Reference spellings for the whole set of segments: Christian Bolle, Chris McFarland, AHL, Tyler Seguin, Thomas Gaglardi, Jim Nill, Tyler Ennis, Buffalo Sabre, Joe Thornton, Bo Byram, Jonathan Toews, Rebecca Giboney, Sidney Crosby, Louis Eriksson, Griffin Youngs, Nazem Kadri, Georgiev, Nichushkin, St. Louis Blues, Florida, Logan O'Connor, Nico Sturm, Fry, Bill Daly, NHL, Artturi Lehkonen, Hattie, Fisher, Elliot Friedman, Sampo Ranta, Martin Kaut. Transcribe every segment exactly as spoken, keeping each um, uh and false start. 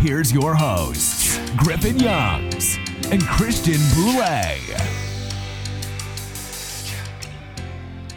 Here's your hosts, Griffin Youngs and Christian Bolle.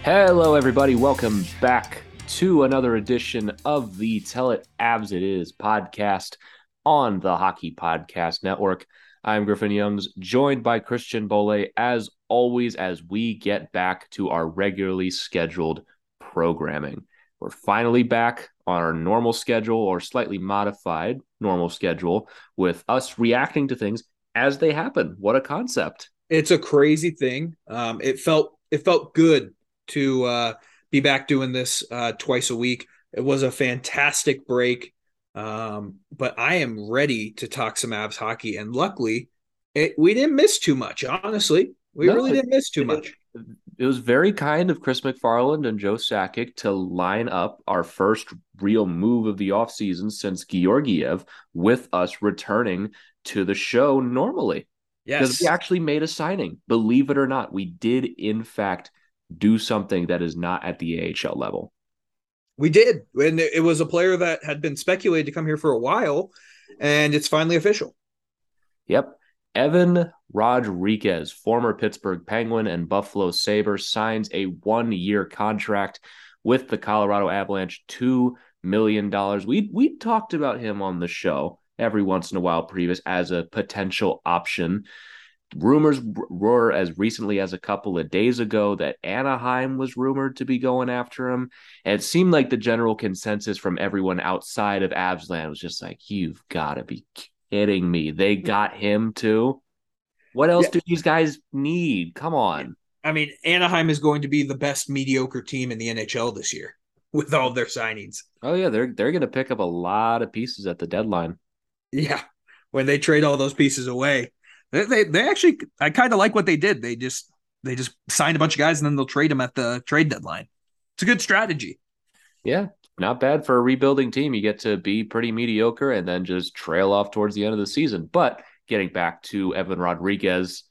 Hello, everybody. Welcome back to another edition of the Tell It Abs It Is podcast on the Hockey Podcast Network. I'm Griffin Youngs, joined by Christian Bolle, as always, as we get back to our regularly scheduled programming. We're finally back on our normal schedule, or slightly modified normal schedule, with us reacting to things as they happen. What a concept. It's a crazy thing. Um, it felt it felt good to uh, be back doing this uh, twice a week. It was a fantastic break, um, but I am ready to talk some Avs hockey. And luckily, it, we didn't miss too much, honestly. We no, really didn't miss too much. It, it was very kind of Chris McFarland and Joe Sakic to line up our first real move of the offseason since Georgiev with us returning to the show normally. Yes. Because we actually made a signing. Believe it or not, we did, in fact, do something that is not at the A H L level. We did. And it was a player that had been speculated to come here for a while, and it's finally official. Yep. Evan Rodrigues, former Pittsburgh Penguin and Buffalo Sabre, signs a one-year contract with the Colorado Avalanche, two million dollars. We we talked about him on the show every once in a while previous as a potential option. Rumors were as recently as a couple of days ago that Anaheim was rumored to be going after him. And it seemed like the general consensus from everyone outside of Avsland was just like, you've got to be kidding me. They got him too. What else yeah. do these guys need? Come on. I mean, Anaheim is going to be the best mediocre team in the N H L this year with all their signings. Oh yeah, they're they're going to pick up a lot of pieces at the deadline. Yeah, when they trade all those pieces away, they they, they actually I kind of like what they did. They just they just signed a bunch of guys and then they'll trade them at the trade deadline. It's a good strategy. Yeah. Not bad for a rebuilding team. You get to be pretty mediocre and then just trail off towards the end of the season. But getting back to Evan Rodrigues,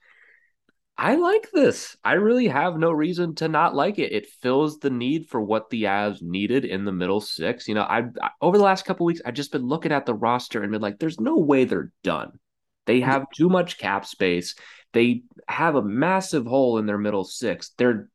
I like this. I really have no reason to not like it. It fills the need for what the Avs needed in the middle six. You know, I, I over the last couple of weeks, I've just been looking at the roster and been like, there's no way they're done. They have too much cap space. They have a massive hole in their middle six. They're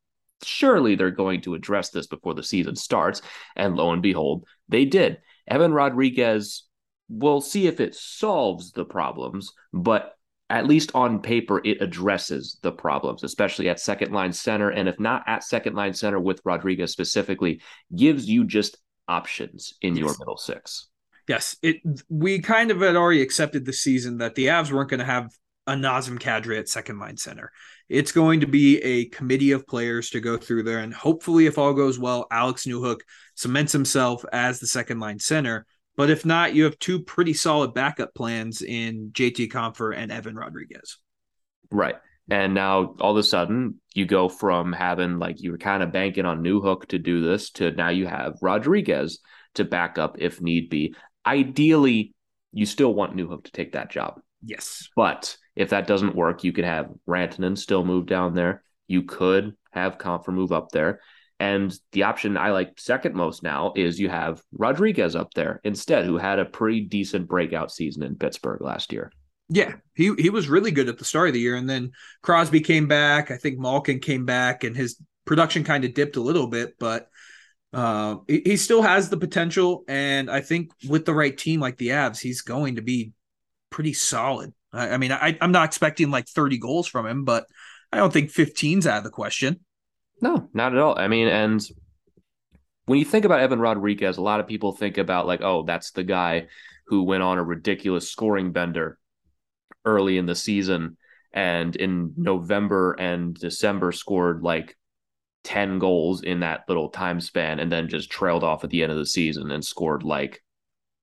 Surely they're going to address this before the season starts. And lo and behold, they did. Evan Rodrigues, we'll see if it solves the problems, but at least on paper, it addresses the problems, especially at second line center. And if not at second line center with Rodrigues specifically, gives you just options in yes. your middle six. Yes. It, we kind of had already accepted this season that the Avs weren't going to have a Nazem Kadri at second line center. It's going to be a committee of players to go through there. And hopefully if all goes well, Alex Newhook cements himself as the second line center. But if not, you have two pretty solid backup plans in J T Compher and Evan Rodrigues. Right. And now all of a sudden you go from having like, you were kind of banking on Newhook to do this to now you have Rodrigues to back up if need be. Ideally, you still want Newhook to take that job. Yes. But if that doesn't work, you could have Rantanen still move down there. You could have Compher move up there. And the option I like second most now is you have Rodrigues up there instead, who had a pretty decent breakout season in Pittsburgh last year. Yeah, he he was really good at the start of the year. And then Crosby came back. I think Malkin came back and his production kind of dipped a little bit, but uh, he, he still has the potential. And I think with the right team like the Avs, he's going to be pretty solid. I mean, I, I'm not expecting like thirty goals from him, but I don't think fifteen's out of the question. No, not at all. I mean, and when you think about Evan Rodrigues, a lot of people think about like, oh, that's the guy who went on a ridiculous scoring bender early in the season and in November and December scored like ten goals in that little time span and then just trailed off at the end of the season and scored like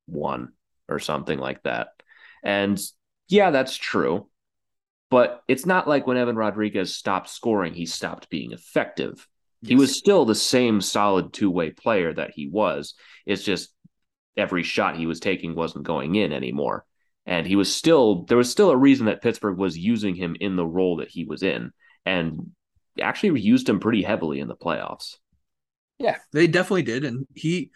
one or something like that. And yeah, that's true. But it's not like when Evan Rodrigues stopped scoring, he stopped being effective. Yes. He was still the same solid two-way player that he was. It's just every shot he was taking wasn't going in anymore. And he was still, there was still a reason that Pittsburgh was using him in the role that he was in, and actually used him pretty heavily in the playoffs. Yeah, they definitely did. And he,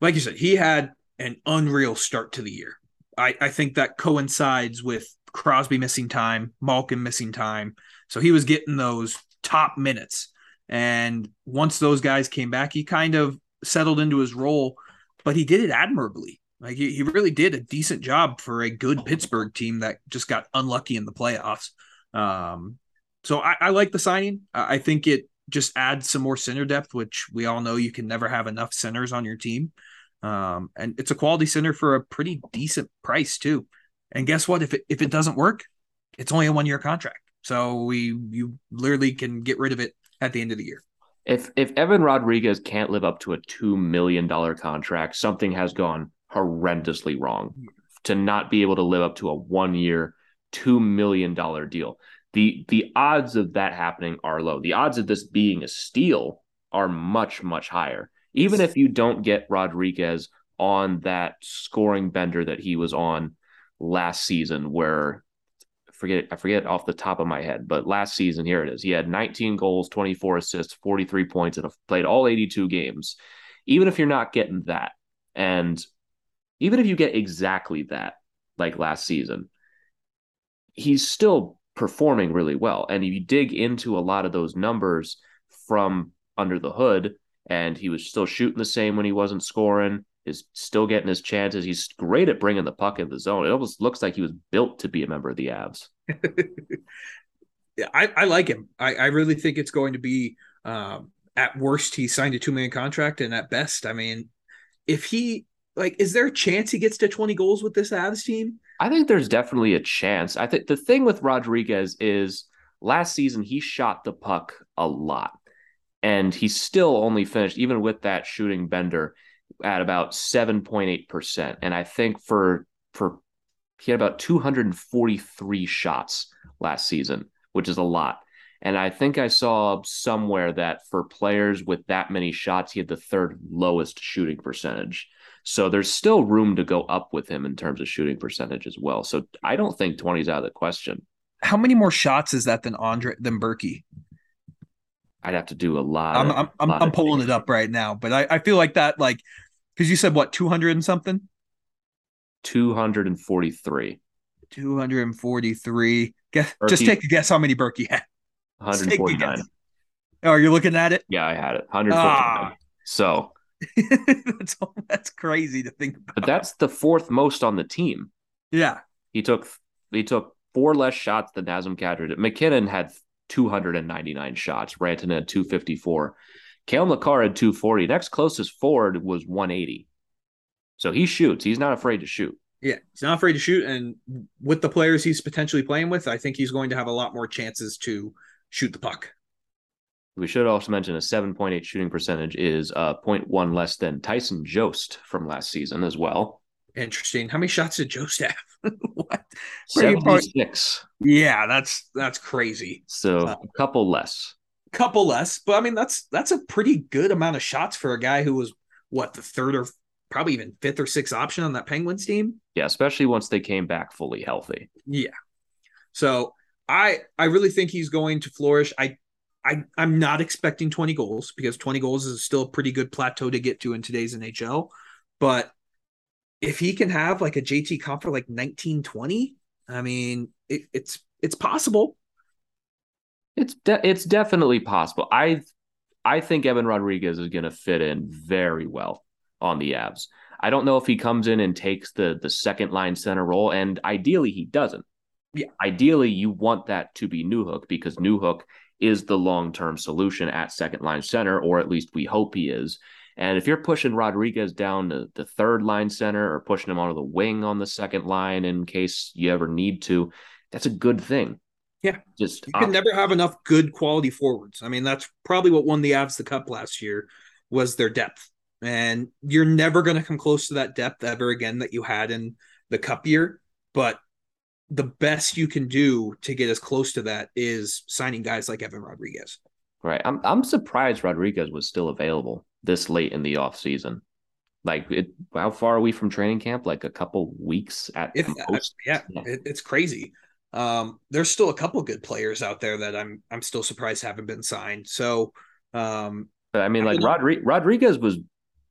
like you said, he had an unreal start to the year. I, I think that coincides with Crosby missing time, Malkin missing time. So he was getting those top minutes. And once those guys came back, he kind of settled into his role, but he did it admirably. Like he, he really did a decent job for a good Pittsburgh team that just got unlucky in the playoffs. Um, so I, I like the signing. I think it just adds some more center depth, which we all know you can never have enough centers on your team. Um, and it's a quality center for a pretty decent price too. And guess what? If it, if it doesn't work, it's only a one-year contract. So we, you literally can get rid of it at the end of the year. If, if Evan Rodrigues can't live up to a two million dollars contract, something has gone horrendously wrong to not be able to live up to a one-year, two million dollars deal. The, the odds of that happening are low. The odds of this being a steal are much, much higher. Even if you don't get Rodrigues on that scoring bender that he was on last season, where forget I forget off the top of my head, but last season, here it is. He had nineteen goals, twenty-four assists, forty-three points, and played all eighty-two games. Even if you're not getting that, and even if you get exactly that, like last season, he's still performing really well. And if you dig into a lot of those numbers from under the hood, and he was still shooting the same when he wasn't scoring, is still getting his chances. He's great at bringing the puck in the zone. It almost looks like he was built to be a member of the Avs. Yeah, I, I like him. I, I really think it's going to be, um, at worst, he signed a two million dollars contract, and at best, I mean, if he, like, is there a chance he gets to twenty goals with this Avs team? I think there's definitely a chance. I think the thing with Rodrigues is last season he shot the puck a lot, and he still only finished, even with that shooting bender, at about seven point eight percent. And I think for for he had about two hundred forty-three shots last season, which is a lot. And I think I saw somewhere that for players with that many shots, he had the third lowest shooting percentage. So there's still room to go up with him in terms of shooting percentage as well. So I don't think twenty is out of the question. How many more shots is that than Andre than Berkey? I'd have to do a lot. I'm, of, I'm, I'm, lot I'm pulling it up right now, but I, I feel like that, like, because you said what, two hundred and something? two hundred forty-three. two hundred forty-three. Guess, Berkey, just take a guess how many Berkey had. one hundred forty-nine. Oh, you're looking at it? Yeah, I had it. one hundred forty-nine. Ah. So that's, that's crazy to think about. But that's the fourth most on the team. Yeah. He took, he took four less shots than Nazem Kadri did. MacKinnon had two hundred ninety-nine shots. Rantanen had two hundred fifty-four. Cale Makar had two hundred forty. Next closest forward was one hundred eighty. So he shoots. He's not afraid to shoot. Yeah, he's not afraid to shoot. And with the players he's potentially playing with, I think he's going to have a lot more chances to shoot the puck. We should also mention a seven point eight shooting percentage is uh, zero point one less than Tyson Jost from last season as well. Interesting. How many shots did Jost have? What? seventy-six. Yeah, that's that's crazy. So uh, a couple less. Couple less, but I mean that's that's a pretty good amount of shots for a guy who was what, the third or probably even fifth or sixth option on that Penguins team. Yeah, especially once they came back fully healthy. Yeah. So I I really think he's going to flourish. I I I'm not expecting twenty goals, because twenty goals is still a pretty good plateau to get to in today's N H L, but if he can have like a J T Compher, like nineteen, twenty, I mean, it, it's it's possible. It's de- it's definitely possible. I I think Evan Rodrigues is going to fit in very well on the Avs. I don't know if he comes in and takes the the second line center role, and ideally he doesn't. Yeah. Ideally, you want that to be Newhook, because Newhook is the long term solution at second line center, or at least we hope he is. And if you're pushing Rodrigues down to the third line center, or pushing him onto the wing on the second line in case you ever need to, that's a good thing. Yeah. Just you can never have enough good quality forwards. I mean, that's probably what won the Avs the cup last year was their depth. And you're never going to come close to that depth ever again that you had in the cup year. But the best you can do to get as close to that is signing guys like Evan Rodrigues. Right. I'm I'm surprised Rodrigues was still available this late in the offseason. Like, it, how far are we from training camp? Like a couple weeks at if, most? Yeah, yeah. It, it's crazy. Um, there's still a couple good players out there that I'm I'm still surprised haven't been signed. So, um, I mean, like Rodri- Rodrigues was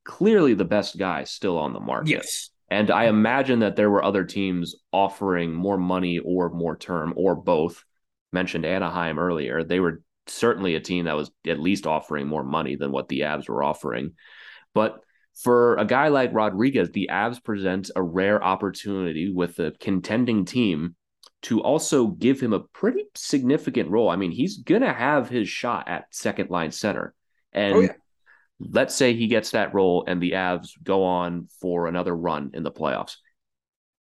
clearly the best guy still on the market. Yes. And I imagine that there were other teams offering more money or more term or both. Mentioned Anaheim earlier. They were certainly a team that was at least offering more money than what the Avs were offering. But for a guy like Rodrigues, the Avs present a rare opportunity with a contending team to also give him a pretty significant role. I mean, he's going to have his shot at second line center. And oh, yeah. Let's say he gets that role and the Avs go on for another run in the playoffs.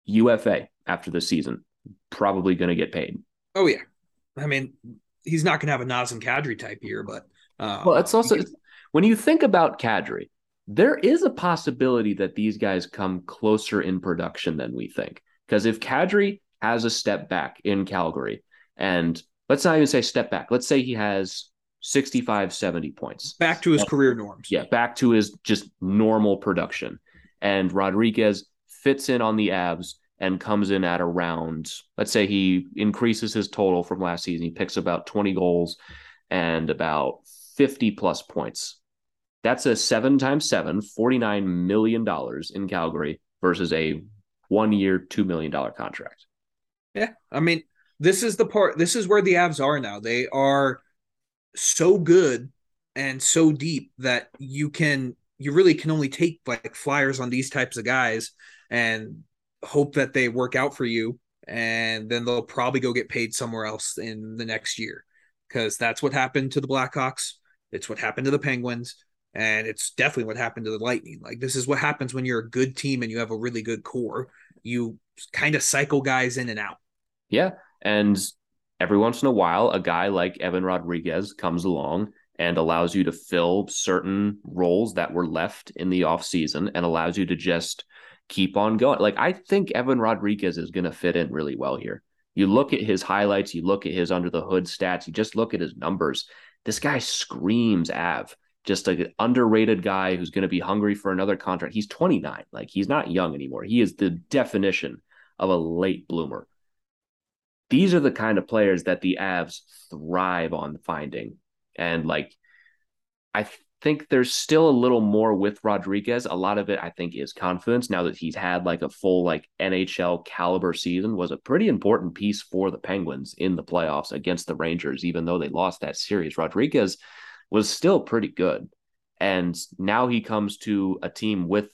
U F A after the season, probably going to get paid. Oh, yeah. I mean, he's not going to have a Nazem Kadri type year, but... Uh, well, it's also... It's, when you think about Kadri, there is a possibility that these guys come closer in production than we think. Because if Kadri has a step back in Calgary, and let's not even say step back. Let's say he has sixty-five, seventy points. Back to his and, career norms. Yeah, back to his just normal production. And Rodrigues fits in on the Avs and comes in at around, let's say he increases his total from last season. He picks about twenty goals and about fifty plus points. That's a seven times seven, forty-nine million dollars in Calgary versus a one-year, two million dollars contract. Yeah, I mean, this is the part, this is where the Avs are now. They are so good and so deep that you can, you really can only take like flyers on these types of guys and hope that they work out for you. And then they'll probably go get paid somewhere else in the next year. Because that's what happened to the Blackhawks. It's what happened to the Penguins. And it's definitely what happened to the Lightning. Like, this is what happens when you're a good team and you have a really good core. You kind of cycle guys in and out. Yeah, and every once in a while, a guy like Evan Rodrigues comes along and allows you to fill certain roles that were left in the offseason and allows you to just keep on going. Like, I think Evan Rodrigues is going to fit in really well here. You look at his highlights, you look at his under-the-hood stats, you just look at his numbers. This guy screams Av, just an underrated guy who's going to be hungry for another contract. He's twenty-nine. Like, he's not young anymore. He is the definition of a late bloomer. These are the kind of players that the Avs thrive on finding. And, like, I th- think there's still a little more with Rodrigues. A lot of it, I think, is confidence. Now that he's had, like, a full, like, N H L caliber season, was a pretty important piece for the Penguins in the playoffs against the Rangers, even though they lost that series. Rodrigues was still pretty good. And now he comes to a team with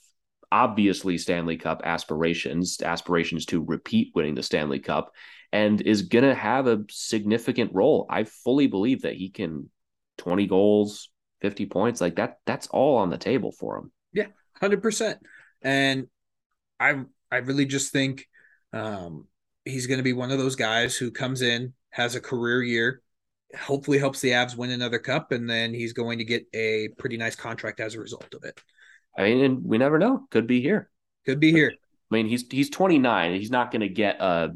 obviously Stanley Cup aspirations, aspirations to repeat winning the Stanley Cup, and is going to have a significant role. I fully believe that he can twenty goals, fifty points, like that. That's all on the table for him. Yeah, one hundred percent. And I I really just think um, he's going to be one of those guys who comes in, has a career year, hopefully helps the Avs win another cup, and then he's going to get a pretty nice contract as a result of it. I mean, and we never know. Could be here. Could be here. I mean, he's he's twenty-nine. He's not going to get a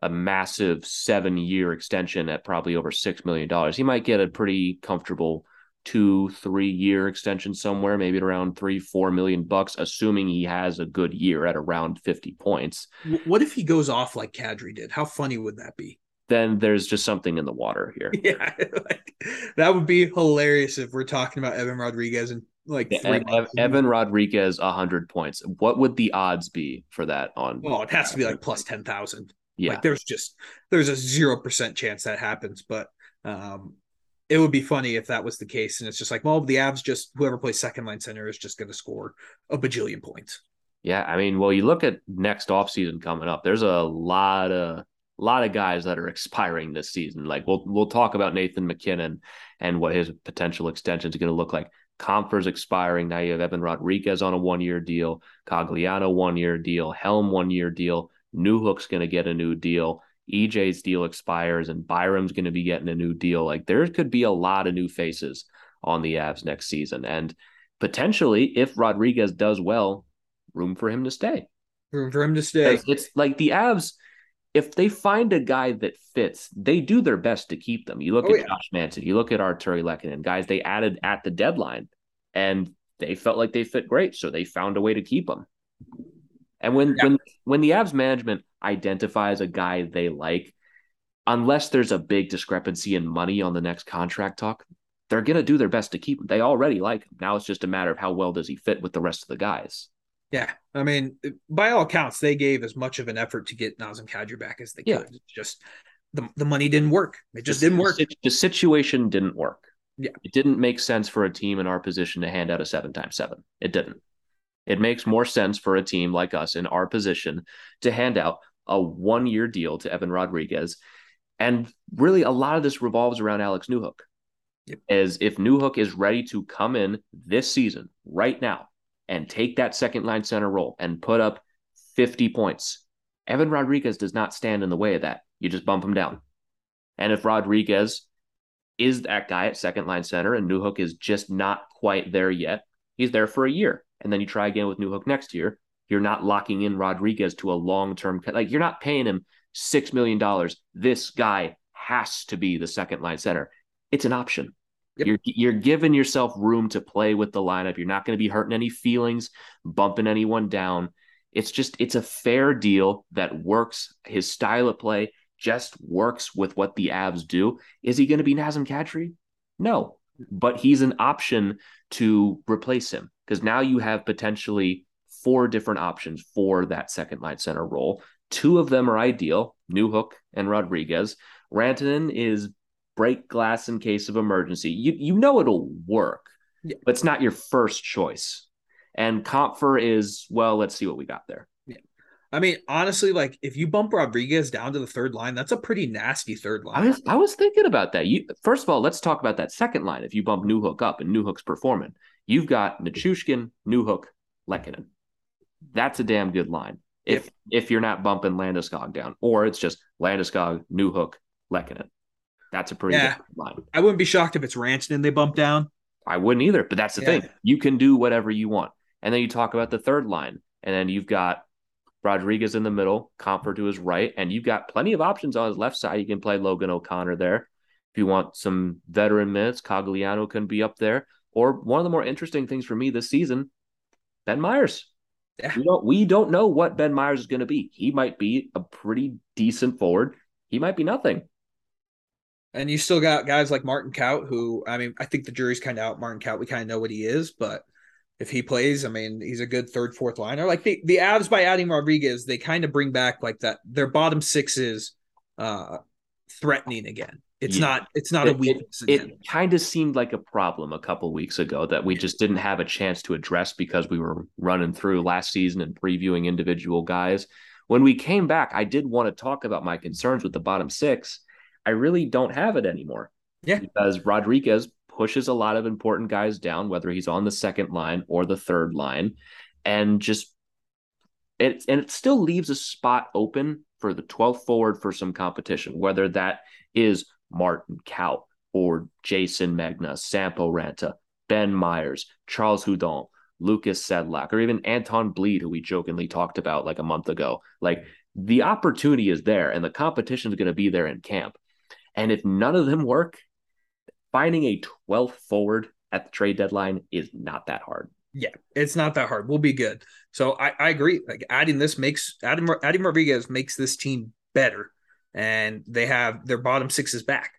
a massive seven-year extension at probably over six million dollars. He might get a pretty comfortable two, three-year extension somewhere, maybe at around three, four million bucks, assuming he has a good year at around fifty points. What if he goes off like Kadri did? How funny would that be? Then there's just something in the water here. Yeah, like, that would be hilarious if we're talking about Evan Rodrigues and like yeah, three Ev- Evan Rodrigues, one hundred points. What would the odds be for that on? Oh, it has to be like plus ten thousand. Yeah. Like, there's just, there's a zero percent chance that happens, but um, it would be funny if that was the case. And it's just like, well, the Avs just, whoever plays second line center is just going to score a bajillion points. Yeah. I mean, well, you look at next offseason coming up, there's a lot of, a lot of guys that are expiring this season. Like, we'll we'll talk about Nathan MacKinnon and what his potential extension is going to look like. Compher's expiring. Now you have Evan Rodrigues on a one-year deal, Cogliano one-year deal, Helm one-year deal, Newhook's going to get a new deal. E J's deal expires and Byram's going to be getting a new deal. Like, there could be a lot of new faces on the Avs next season. And potentially, if Rodrigues does well, room for him to stay. Room for him to stay. It's like the Avs, if they find a guy that fits, they do their best to keep them. You look oh, at yeah. Josh Manson, you look at Artturi Lehkonen, guys they added at the deadline, and they felt like they fit great, so they found a way to keep them. And when yeah. when when the Avs management identifies a guy they like, unless there's a big discrepancy in money on the next contract talk, they're going to do their best to keep him. They already like him. Now it's just a matter of how well does he fit with the rest of the guys. Yeah. I mean, by all accounts, they gave as much of an effort to get Nazem Kadri back as they yeah. could. It's just the, the money didn't work. It just the, didn't work. The situation didn't work. Yeah. It didn't make sense for a team in our position to hand out a seven times seven. It didn't. It makes more sense for a team like us in our position to hand out a one-year deal to Evan Rodrigues. And really, a lot of this revolves around Alex Newhook. Yep. As if Newhook is ready to come in this season right now and take that second line center role and put up fifty points, Evan Rodrigues does not stand in the way of that. You just bump him down. And if Rodrigues is that guy at second line center and Newhook is just not quite there yet, he's there for a year. And then you try again with Newhook next year. You're not locking in Rodrigues to a long-term, like, you're not paying him six million dollars. This guy has to be the second line center. It's an option. Yep. You're you're giving yourself room to play with the lineup. You're not going to be hurting any feelings, bumping anyone down. It's just, it's a fair deal that works. His style of play just works with what the Avs do. Is he going to be Nazem Kadri? No, but he's an option to replace him, because now you have potentially four different options for that second line center role. Two of them are ideal, Newhook and Rodrigues. Rantanen is break glass in case of emergency. You you know it'll work, yeah. but it's not your first choice. And Compher is, well, let's see what we got there. Yeah. I mean, honestly, like, if you bump Rodrigues down to the third line, that's a pretty nasty third line. I was, I was thinking about that. You First of all, let's talk about that second line. If you bump Newhook up and Newhook's performing, you've got Nichushkin, Newhook, Lehkonen. That's a damn good line. If yeah. if you're not bumping Landeskog down, or it's just Landeskog, Newhook, Lehkonen. That's a pretty yeah. good line. I wouldn't be shocked if it's Rantanen they bump down. I wouldn't either, but that's the yeah. thing. You can do whatever you want. And then you talk about the third line, and then you've got Rodrigues in the middle, Compher to his right, and you've got plenty of options on his left side. You can play Logan O'Connor there. If you want some veteran minutes, Cogliano can be up there. Or one of the more interesting things for me this season, Ben Meyers. Yeah. We don't, we don't know what Ben Meyers is going to be. He might be a pretty decent forward. He might be nothing. And you still got guys like Martin Kaut, who, I mean, I think the jury's kind of out. Martin Kaut, we kind of know what he is, but if he plays, I mean, he's a good third, fourth liner. Like, the, the Avs, by adding Rodrigues, they kind of bring back, like, that, their bottom six is uh, threatening again. It's yeah. not, it's not it, a weakness. It, it kind of seemed like a problem a couple weeks ago that we just didn't have a chance to address because we were running through last season and previewing individual guys. When we came back, I did want to talk about my concerns with the bottom six. I really don't have it anymore. Yeah. Because Rodrigues pushes a lot of important guys down, whether he's on the second line or the third line, and just it and it still leaves a spot open for the twelfth forward for some competition, whether that is Martin Kaut or Jason Megna, Sampo Ranta, Ben Meyers, Charles Houdon, Lucas Sedlak, or even Anton Bleed, who we jokingly talked about like a month ago. Like, the opportunity is there, and the competition is going to be there in camp. And if none of them work, finding a twelfth forward at the trade deadline is not that hard. Yeah, it's not that hard. We'll be good. So I, I agree. Like, adding this makes adding, adding Rodrigues makes this team better, and they have their bottom sixes back.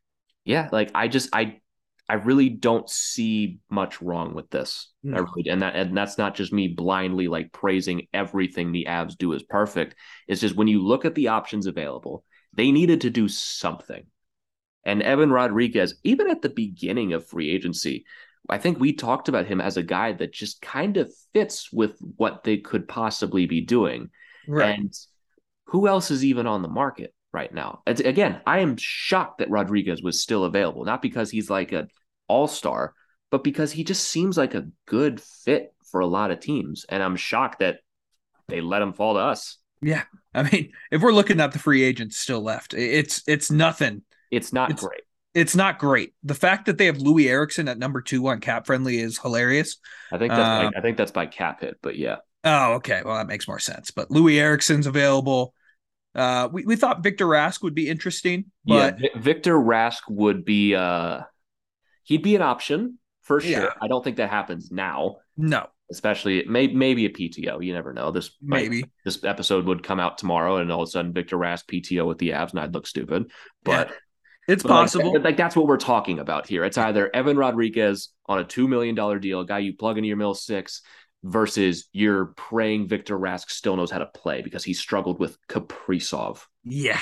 Yeah, like I just I I really don't see much wrong with this. No. I really, and that and that's not just me blindly like praising everything the Avs do is perfect. It's just when you look at the options available, they needed to do something. And Evan Rodrigues, even at the beginning of free agency, I think we talked about him as a guy that just kind of fits with what they could possibly be doing. Right. And who else is even on the market right now? It's, again, I am shocked that Rodrigues was still available, not because he's like an all-star, but because he just seems like a good fit for a lot of teams. And I'm shocked that they let him fall to us. Yeah. I mean, if we're looking at the free agents still left, it's it's nothing. It's not it's, great. It's not great. The fact that they have Louis Eriksson at number two on Cap Friendly is hilarious. I think that's um, by, I think that's by cap hit, but yeah. Oh, okay. Well, that makes more sense. But Louis Eriksson's available. Uh, we, we thought Victor Rask would be interesting. But... Yeah, Victor Rask would be uh, he'd be an option for sure. Yeah. I don't think that happens now. No. Especially maybe maybe a P T O. You never know. This maybe might, this episode would come out tomorrow, and all of a sudden Victor Rask P T O with the Avs, and I'd look stupid. But yeah, it's but possible. Like, like that's what we're talking about here. It's either Evan Rodrigues on a two million dollar deal, a guy you plug into your middle six, versus you're praying Victor Rask still knows how to play because he struggled with Kaprizov. Yeah,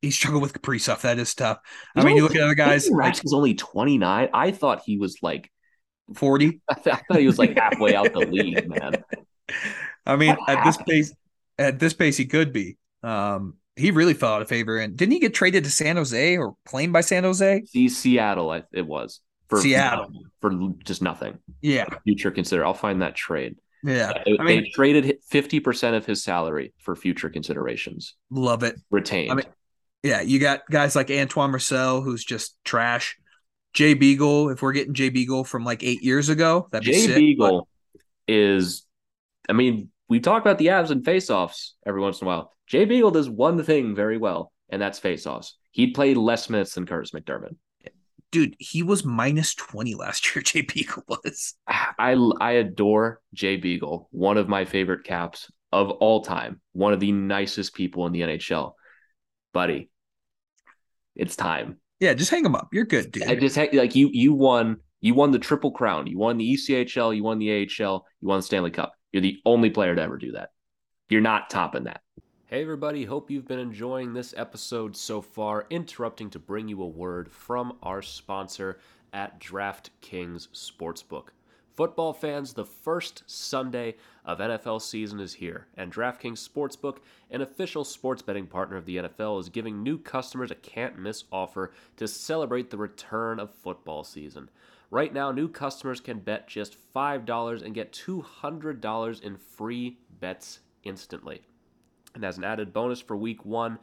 he struggled with Kaprizov. That is tough. I He's mean, only, you look at other guys. Rask like, is only twenty-nine. I thought he was like forty. I, th- I thought he was like halfway out the league, man. I mean, what at happened? this pace, at this pace, he could be. Um, he really fell out of favor, and didn't he get traded to San Jose or claimed by San Jose? See, Seattle, I, it was. For Seattle um, for just nothing. Yeah. Future consider. I'll find that trade. Yeah. They, I mean, they traded fifty percent of his salary for future considerations. Love it. Retained. I mean, yeah. You got guys like Antoine Roussel, who's just trash. Jay Beagle. If we're getting Jay Beagle from like eight years ago, that'd be Jay sick, Beagle but... is, I mean, we talk about the Avs and faceoffs every once in a while. Jay Beagle does one thing very well, and that's faceoffs. He played less minutes than Curtis McDermott. Dude, he was minus twenty last year. Jay Beagle was. I I adore Jay Beagle, one of my favorite Caps of all time, one of the nicest people in the N H L. Buddy, it's time. Yeah, just hang him up. You're good, dude. I just like you. You won. You won the Triple Crown. You won the E C H L. You won the A H L. You won the Stanley Cup. You're the only player to ever do that. You're not topping that. Hey everybody, hope you've been enjoying this episode so far. Interrupting to bring you a word from our sponsor at DraftKings Sportsbook. Football fans, the first Sunday of N F L season is here, and DraftKings Sportsbook, an official sports betting partner of the N F L, is giving new customers a can't-miss offer to celebrate the return of football season. Right now, new customers can bet just five dollars and get two hundred dollars in free bets instantly. And as an added bonus for week one,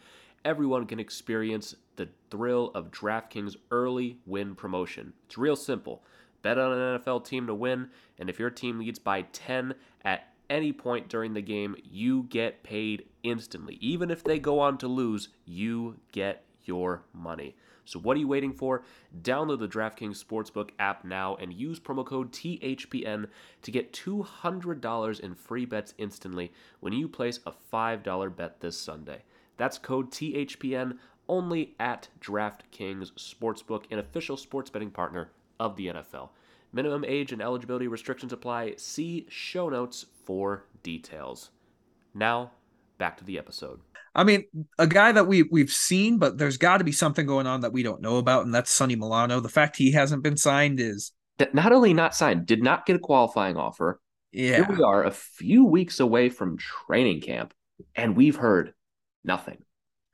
everyone can experience the thrill of DraftKings early win promotion. It's real simple. Bet on an N F L team to win, and if your team leads by ten at any point during the game, you get paid instantly. Even if they go on to lose, you get your money. So what are you waiting for? Download the DraftKings Sportsbook app now and use promo code T H P N to get two hundred dollars in free bets instantly when you place a five dollars bet this Sunday. That's code T H P N only at DraftKings Sportsbook, an official sports betting partner of the N F L. Minimum age and eligibility restrictions apply. See show notes for details. Now, back to the episode. I mean, a guy that we, we've seen, but there's got to be something going on that we don't know about, and that's Sonny Milano. The fact he hasn't been signed is... Not only not signed, did not get a qualifying offer. Yeah. Here we are a few weeks away from training camp, and we've heard nothing.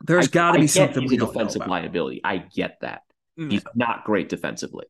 There's got to be something we don't know about. He's a defensive liability. I get that. Mm. He's not great defensively.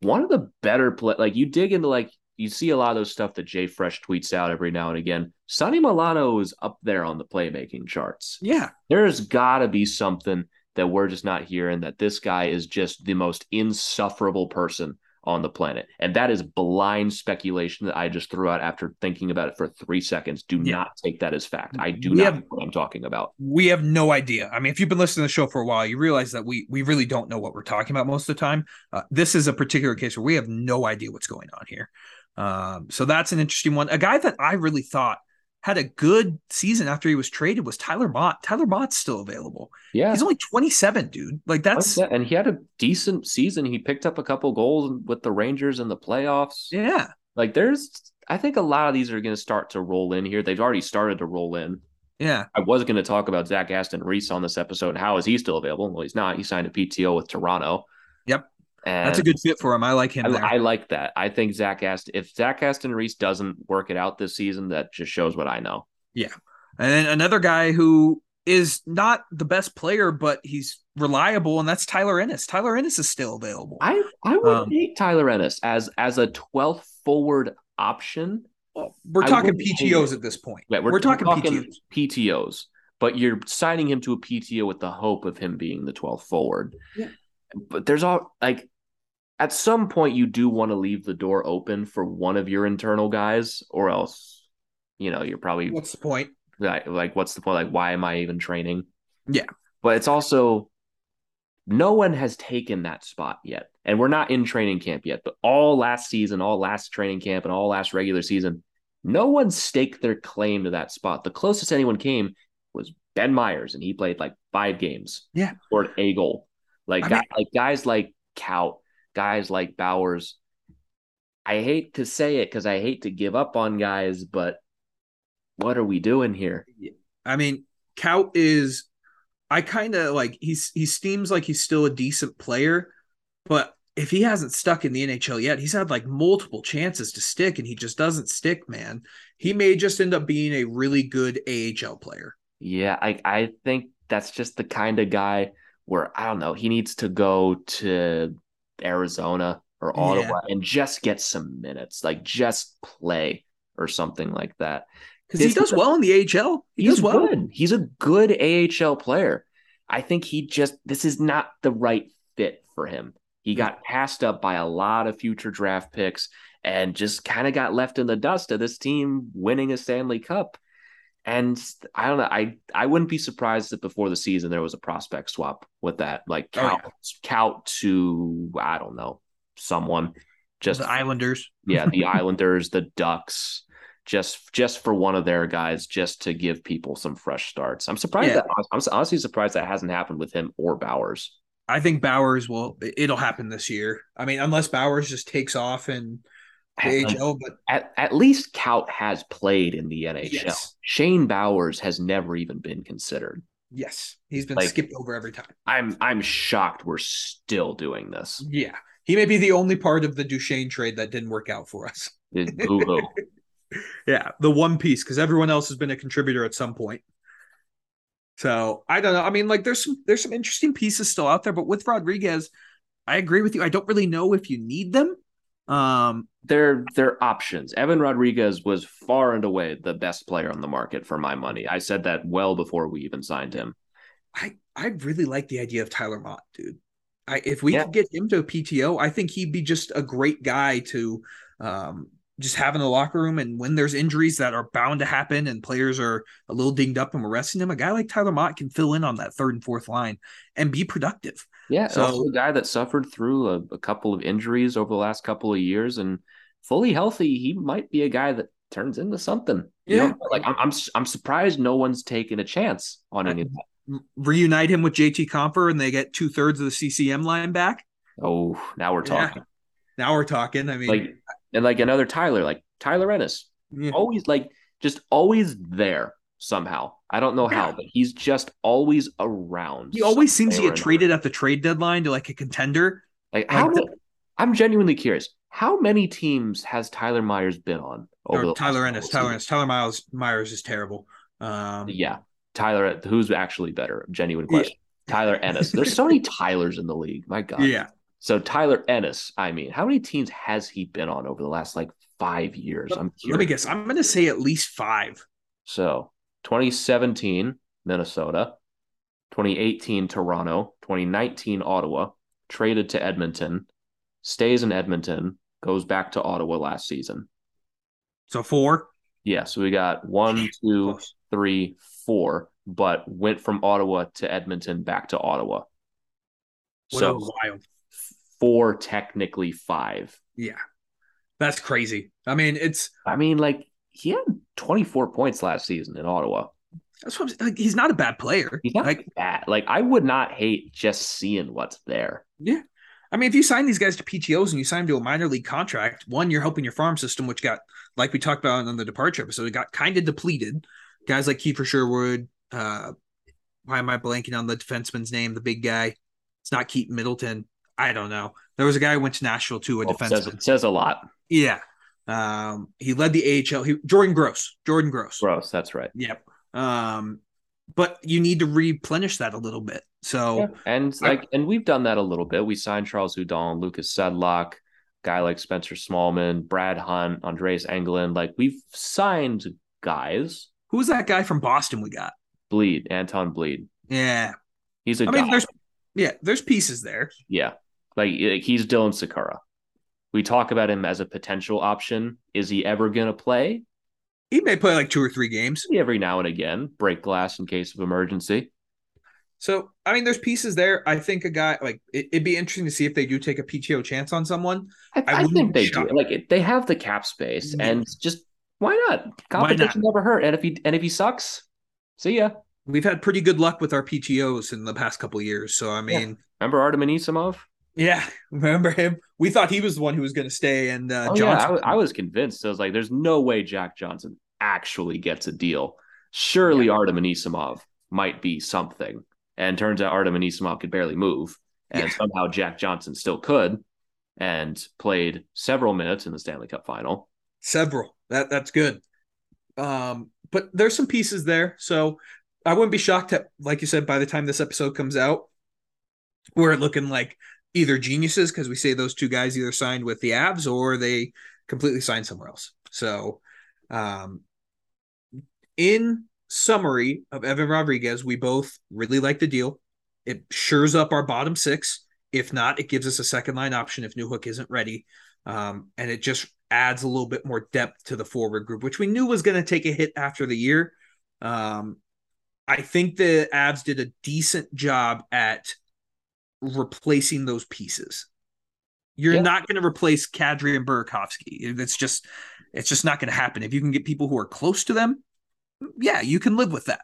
One of the better... Play- like, you dig into, like... You see a lot of those stuff that Jay Fresh tweets out every now and again. Sonny Milano is up there on the playmaking charts. Yeah. There's got to be something that we're just not hearing, that this guy is just the most insufferable person on the planet. And that is blind speculation that I just threw out after thinking about it for three seconds. Do yeah. not take that as fact. I do we not have, know what I'm talking about. We have no idea. I mean, if you've been listening to the show for a while, you realize that we we really don't know what we're talking about most of the time. Uh, this is a particular case where we have no idea what's going on here. Um, so that's an interesting one. A guy that I really thought had a good season after he was traded was Tyler Mott. Tyler Mott's still available. Yeah. He's only twenty-seven, dude. Like that's, and he had a decent season. He picked up a couple goals with the Rangers in the playoffs. Yeah. Like there's, I think a lot of these are going to start to roll in here. They've already started to roll in. Yeah. I was going to talk about Zach Aston-Reese on this episode. How is he still available? Well, he's not. He signed a P T O with Toronto. Yep. And that's a good fit for him. I like him. I, there. I like that. I think Zach Aston, if Zach Aston-Reese doesn't work it out this season, that just shows what I know. Yeah. And then another guy who is not the best player, but he's reliable, and that's Tyler Ennis. Tyler Ennis is still available. I, I would um, take Tyler Ennis as, as a twelfth forward option. Well, we're talking P T Os at this point. Yeah, we're, we're talking, talking P T Os. P T Os, but you're signing him to a P T O with the hope of him being the twelfth forward. Yeah. But there's all like at some point you do want to leave the door open for one of your internal guys, or else, you know, you're probably what's the point? Like, like what's the point? Like, why am I even training? Yeah. But it's also no one has taken that spot yet. And we're not in training camp yet, but all last season, all last training camp, and all last regular season, no one staked their claim to that spot. The closest anyone came was Ben Meyers, and he played like five games. Yeah. Scored a goal. Like, I mean, guys, like guys like Kaut, guys like Bowers. I hate to say it because I hate to give up on guys, but what are we doing here? I mean, Kaut is, I kind of like, he's he seems like he's still a decent player, but if he hasn't stuck in the N H L yet, he's had like multiple chances to stick, and he just doesn't stick, man. He may just end up being a really good A H L player. Yeah, I, I think that's just the kind of guy where, I don't know, he needs to go to Arizona or Ottawa yeah. and just get some minutes, like just play or something like that. Because he does well in the A H L. He he's does well. Good. He's a good A H L player. I think he just, this is not the right fit for him. He got passed up by a lot of future draft picks and just kind of got left in the dust of this team winning a Stanley Cup. And I don't know. I, I wouldn't be surprised that before the season there was a prospect swap with that. Like Kaut, oh, yeah. Kaut to, I don't know, someone. Just the Islanders. Yeah, the Islanders, the Ducks. Just, just for one of their guys, just to give people some fresh starts. I'm surprised yeah. that I'm honestly surprised that hasn't happened with him or Bowers. I think Bowers will. It'll happen this year. I mean, unless Bowers just takes off and A H L. But at, at least Kaut has played in the N H L. Yes. Shane Bowers has never even been considered. Yes, he's been like, skipped over every time. I'm I'm shocked we're still doing this. Yeah, he may be the only part of the Duchesne trade that didn't work out for us. It's boo-hoo. Yeah, the one piece, because everyone else has been a contributor at some point. So I don't know. I mean, like there's some there's some interesting pieces still out there, but with Rodrigues, I agree with you. I don't really know if you need them. Um, they're they're options. Evan Rodrigues was far and away the best player on the market for my money. I said that well before we even signed him. I I really like the idea of Tyler Mott, dude. I if we yeah. could get him to a P T O, I think he'd be just a great guy to um just having the locker room, and when there's injuries that are bound to happen and players are a little dinged up and we're resting them, a guy like Tyler Mott can fill in on that third and fourth line and be productive. Yeah. So a guy that suffered through a, a couple of injuries over the last couple of years, and fully healthy, he might be a guy that turns into something. Yeah. You know, like I'm, I'm, I'm surprised no one's taken a chance on any of that. Reunite him with J T Compher and they get two thirds of the C C M line back. Oh, now we're talking. Yeah. Now we're talking. I mean, like, and like another Tyler, like Tyler Ennis, yeah. always like just always there somehow. I don't know how, but he's just always around. He always seems to get traded at the trade deadline to like a contender. Like, how like, many, I'm genuinely curious. How many teams has Tyler Myers been on? Over the Tyler Ennis, Tyler Ennis, Tyler Myers, Myers is terrible. Um, yeah, Tyler, who's actually better? Genuine question. Yeah. Tyler Ennis. There's so many Tylers in the league. My God. Yeah. So Tyler Ennis, I mean, how many teams has he been on over the last like five years? I'm curious. Let me guess. I'm going to say at least five. So twenty seventeen, Minnesota, twenty eighteen, Toronto, twenty nineteen, Ottawa, traded to Edmonton, stays in Edmonton, goes back to Ottawa last season. So four? Yeah. So we got one, two, three, four, but went from Ottawa to Edmonton back to Ottawa. What so wild. Four, technically five. Yeah, that's crazy. I mean, it's. I mean, like he had twenty-four points last season in Ottawa. That's what I'm saying. Like, he's not a bad player. He's not like bad. Like I would not hate just seeing what's there. Yeah, I mean, if you sign these guys to P T Os and you sign them to a minor league contract, one, you're helping your farm system, which got, like we talked about on the departure episode, it got kind of depleted. Guys like Kiefer Sherwood. Uh, why am I blanking on the defenseman's name? The big guy. It's not Keaton Middleton. I don't know. There was a guy who went to Nashville too, a oh, defenseman. Says, it says a lot. Yeah. Um, he led the A H L. He, Jordan Gross. Jordan Gross. Gross, that's right. Yep. Um, but you need to replenish that a little bit. So yeah. And like, I, and we've done that a little bit. We signed Charles Houdon, Lucas Sedlak, guy like Spencer Smallman, Brad Hunt, Andreas Engelin. Like, we've signed guys. Who's that guy from Boston we got? Bleed, Anton Bleed. Yeah. He's a I guy. Mean, there's, yeah, there's pieces there. Yeah. Like, like, he's Dylan Sakura. We talk about him as a potential option. Is he ever going to play? He may play like two or three games. Every now and again. Break glass in case of emergency. So, I mean, there's pieces there. I think a guy, like, it, it'd be interesting to see if they do take a P T O chance on someone. I, I, I think they do. Like, it, they have the cap space, yeah. and just, why not? Competition why not? Never hurt. And if he and if he sucks, see ya. We've had pretty good luck with our P T Os in the past couple of years. So, I mean. Yeah. Remember Artem Anisimov? Yeah, remember him? We thought he was the one who was going to stay. And uh, oh, Johnson. Yeah, I, I was convinced. I was like, there's no way Jack Johnson actually gets a deal. Surely yeah. Artem Anisimov might be something. And turns out Artem Anisimov could barely move. And yeah. somehow Jack Johnson still could and played several minutes in the Stanley Cup final. Several. That That's good. Um, but there's some pieces there. So I wouldn't be shocked at, like you said, by the time this episode comes out, we're looking like either geniuses, because we say those two guys either signed with the Avs or they completely signed somewhere else. So um, in summary of Evan Rodrigues, we both really like the deal. It shores up our bottom six. If not, it gives us a second line option if Newhook isn't ready. Um, and it just adds a little bit more depth to the forward group, which we knew was going to take a hit after the year. Um, I think the Avs did a decent job at replacing those pieces. You're yeah. not going to replace Kadri and Burakovsky. It's just, it's just not going to happen. If you can get people who are close to them, yeah, you can live with that.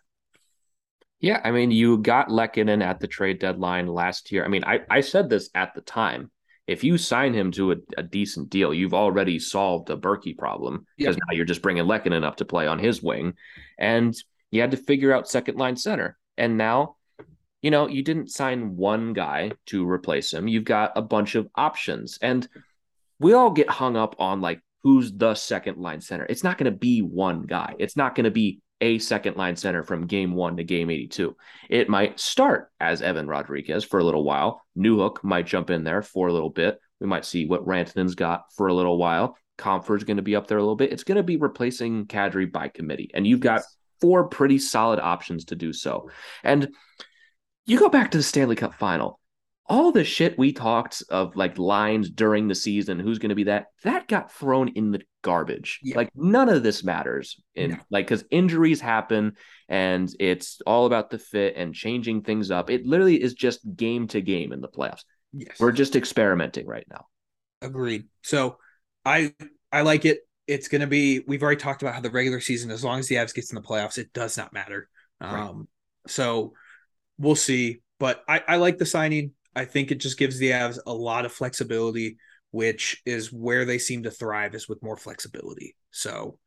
Yeah, I mean, you got Lehkonen at the trade deadline last year. I mean, I, I said this at the time. If you sign him to a, a decent deal, you've already solved the Berkey problem, because yeah. now you're just bringing Lehkonen up to play on his wing. And you had to figure out second line center. And now, you know, you didn't sign one guy to replace him. You've got a bunch of options. And we all get hung up on, like, who's the second line center? It's not going to be one guy. It's not going to be a second line center from game one to game eighty-two. It might start as Evan Rodrigues for a little while. Newhook might jump in there for a little bit. We might see what Rantanen's got for a little while. Compher's going to be up there a little bit. It's going to be replacing Kadri by committee. And you've got four pretty solid options to do so. And you go back to the Stanley Cup final. All the shit we talked of, like, lines during the season, who's going to be that, that got thrown in the garbage. Yeah. Like, none of this matters. And no. like, because injuries happen, and it's all about the fit and changing things up. It literally is just game to game in the playoffs. Yes. We're just experimenting right now. Agreed. So I I like it. It's going to be, we've already talked about how the regular season, as long as the Avs gets in the playoffs, it does not matter. Right. Um, so we'll see. But I, I like the signing. I think it just gives the Avs a lot of flexibility, which is where they seem to thrive, is with more flexibility. So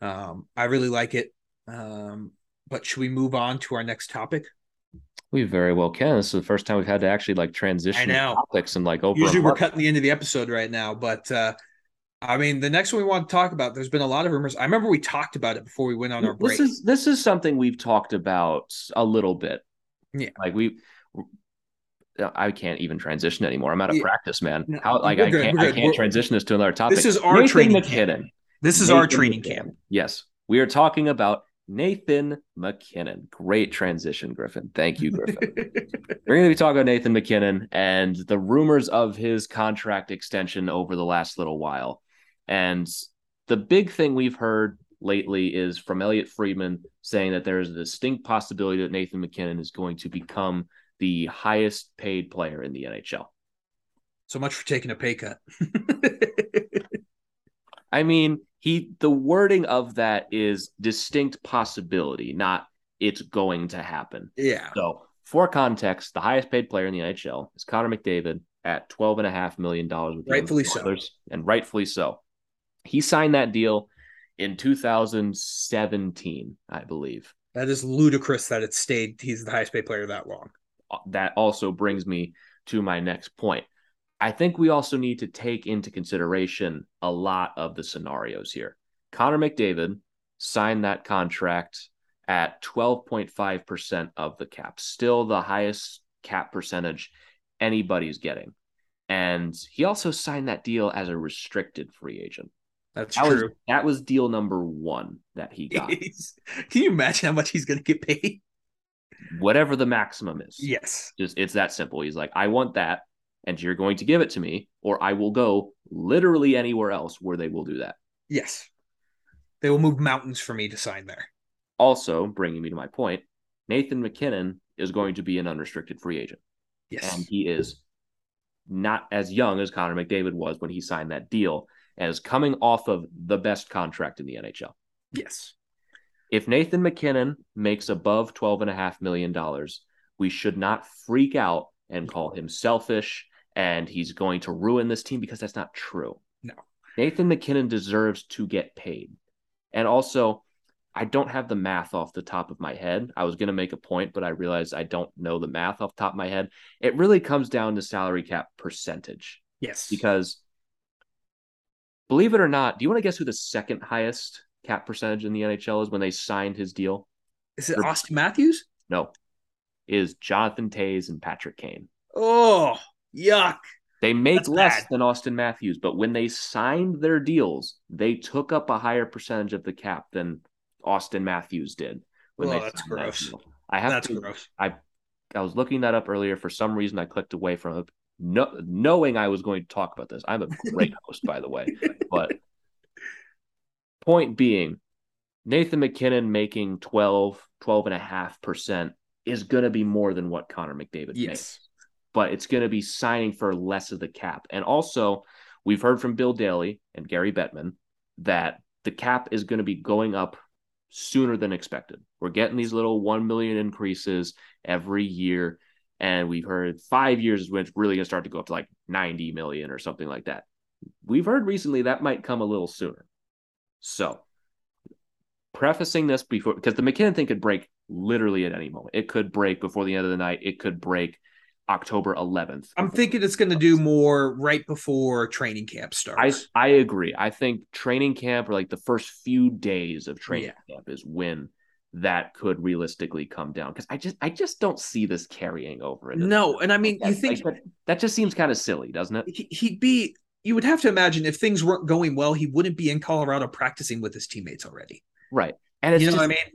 um, I really like it. Um, but should we move on to our next topic? We very well can. This is the first time we've had to actually, like, transition topics and, like, over. Usually we're cutting the end of the episode right now. But, uh, I mean, the next one we want to talk about, there's been a lot of rumors. I remember we talked about it before we went on our break. This is, this is something we've talked about a little bit. Yeah. Like, we I can't even transition anymore. I'm out of yeah. practice, man. No, How like I can't I can't we're, transition this to another topic. This is our Nathan training MacKinnon. Camp. This is Nathan our training MacKinnon. camp. Yes. We are talking about Nathan MacKinnon. Great transition, Griffin. Thank you, Griffin. We're going to be talking about Nathan MacKinnon and the rumors of his contract extension over the last little while. And the big thing we've heard lately is from Elliot Friedman saying that there is a distinct possibility that Nathan MacKinnon is going to become the highest paid player in the N H L. So much for taking a pay cut. I mean, he, the wording of that is distinct possibility, not it's going to happen. Yeah. So for context, the highest paid player in the N H L is Connor McDavid at twelve and a half million dollars. With rightfully so. And rightfully so. He signed that deal in two thousand seventeen, I believe. That is ludicrous that it stayed. He's the highest paid player that long. That also brings me to my next point. I think we also need to take into consideration a lot of the scenarios here. Connor McDavid signed that contract at twelve point five percent of the cap, still the highest cap percentage anybody's getting. And he also signed that deal as a restricted free agent. That's that true. Was, that was deal number one that he got. He's, can you imagine how much he's going to get paid? Whatever the maximum is. Yes. Just, it's that simple. He's like, I want that, and you're going to give it to me, or I will go literally anywhere else where they will do that. Yes. They will move mountains for me to sign there. Also, bringing me to my point, Nathan MacKinnon is going to be an unrestricted free agent. Yes. And he is not as young as Connor McDavid was when he signed that deal, and is coming off of the best contract in the N H L. Yes. If Nathan MacKinnon makes above twelve point five million dollars, we should not freak out and call him selfish and he's going to ruin this team, because that's not true. No. Nathan MacKinnon deserves to get paid. And also, I don't have the math off the top of my head. I was going to make a point, but I realized I don't know the math off the top of my head. It really comes down to salary cap percentage. Yes. Because, believe it or not, do you want to guess who the second highest cap percentage in the N H L is when they signed his deal? Is it or, Austin Matthews? No. It is Jonathan Toews and Patrick Kane. Oh, yuck. They make That's less bad. than Austin Matthews, but when they signed their deals, they took up a higher percentage of the cap than Austin Matthews did. When oh, they that's gross. That I have that's to, gross. I, I was looking that up earlier. For some reason, I clicked away from it, no, knowing I was going to talk about this. I'm a great host, by the way. But point being, Nathan MacKinnon making twelve, twelve point five percent is going to be more than what Connor McDavid yes. makes. But it's going to be signing for less of the cap. And also, we've heard from Bill Daly and Gary Bettman that the cap is going to be going up sooner than expected. We're getting these little one million increases every year. And we've heard five years is when it's really going to start to go up to like ninety million or something like that. We've heard recently that might come a little sooner. So prefacing this before, because the MacKinnon thing could break literally at any moment. It could break before the end of the night. It could break October eleventh. I'm thinking it's going to do more right before training camp starts. I, I agree. I think training camp, or like the first few days of training yeah. camp, is when that could realistically come down. Because I just I just don't see this carrying over. No, and I mean, like, you think like, that just seems kind of silly, doesn't it? He'd be. You would have to imagine if things weren't going well, he wouldn't be in Colorado practicing with his teammates already. Right, and it's you know just, what I mean.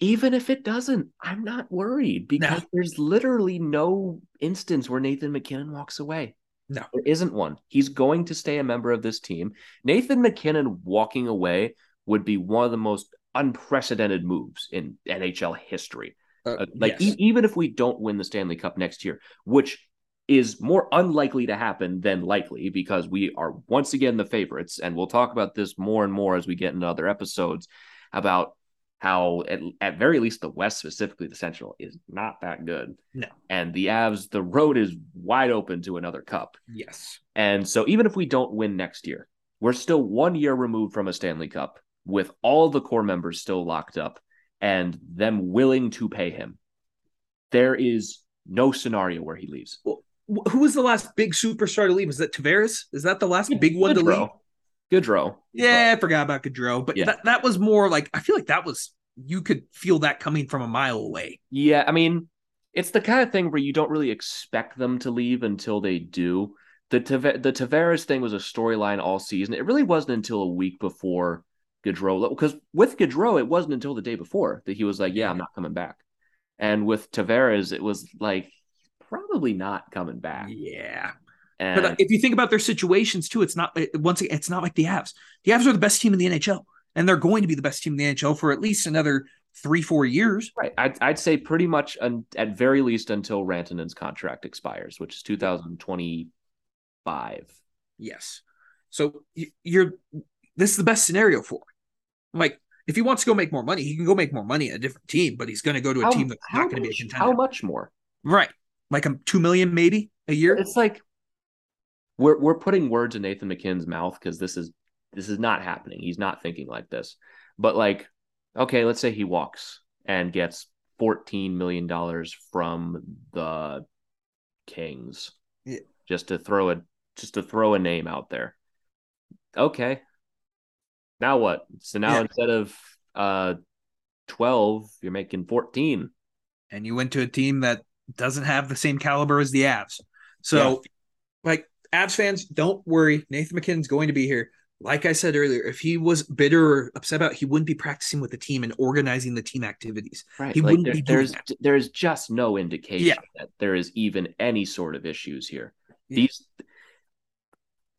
Even if it doesn't, I'm not worried, because no. there's literally no instance where Nathan MacKinnon walks away. No, there isn't one. He's going to stay a member of this team. Nathan MacKinnon walking away would be one of the most unprecedented moves in N H L history. Uh, like yes. e- even if we don't win the Stanley Cup next year, which is more unlikely to happen than likely, because we are once again the favorites. And we'll talk about this more and more as we get into other episodes about how at, at very least the West, specifically the Central, is not that good. No. And the Avs, the road is wide open to another cup. Yes. And so even if we don't win next year, we're still one year removed from a Stanley Cup with all the core members still locked up and them willing to pay him. There is no scenario where he leaves. Well, who was the last big superstar to leave? Was that Tavares? Is that the last yeah, big one Gaudreau. to leave? Gaudreau. Yeah, I forgot about Gaudreau. But yeah. that, that was more like, I feel like that was, you could feel that coming from a mile away. Yeah, I mean, it's the kind of thing where you don't really expect them to leave until they do. The, the Tavares thing was a storyline all season. It really wasn't until a week before Gaudreau. Because with Gaudreau, it wasn't until the day before that he was like, yeah, I'm not coming back. And with Tavares, it was like, probably not coming back. Yeah. And but if you think about their situations too, it's not, once again, it's not like the Avs. The Avs are the best team in the N H L, and they're going to be the best team in the N H L for at least another three, four years. Right. I'd, I'd say pretty much un, at very least until Rantanen's contract expires, which is two thousand twenty-five. Yes. So you're, this is the best scenario for him. Like, if he wants to go make more money, he can go make more money at a different team, but he's going to go to a how, team that's not going to be a contender. How much more? Right. Like a two million maybe a year. It's like we're we're putting words in Nathan MacKinnon's mouth, because this is this is not happening. He's not thinking like this. But like, okay, let's say he walks and gets fourteen million dollars from the Kings. Yeah. Just to throw a just to throw a name out there. Okay. Now what? So now yeah. instead of uh twelve, you're making fourteen. And you went to a team that doesn't have the same caliber as the Avs. So yeah. Like, Avs fans, don't worry. Nathan MacKinnon's going to be here. Like I said earlier, if he was bitter or upset about it, he wouldn't be practicing with the team and organizing the team activities. Right. He like wouldn't there, be doing there's, that. There's just no indication yeah. that there is even any sort of issues here. Yeah. These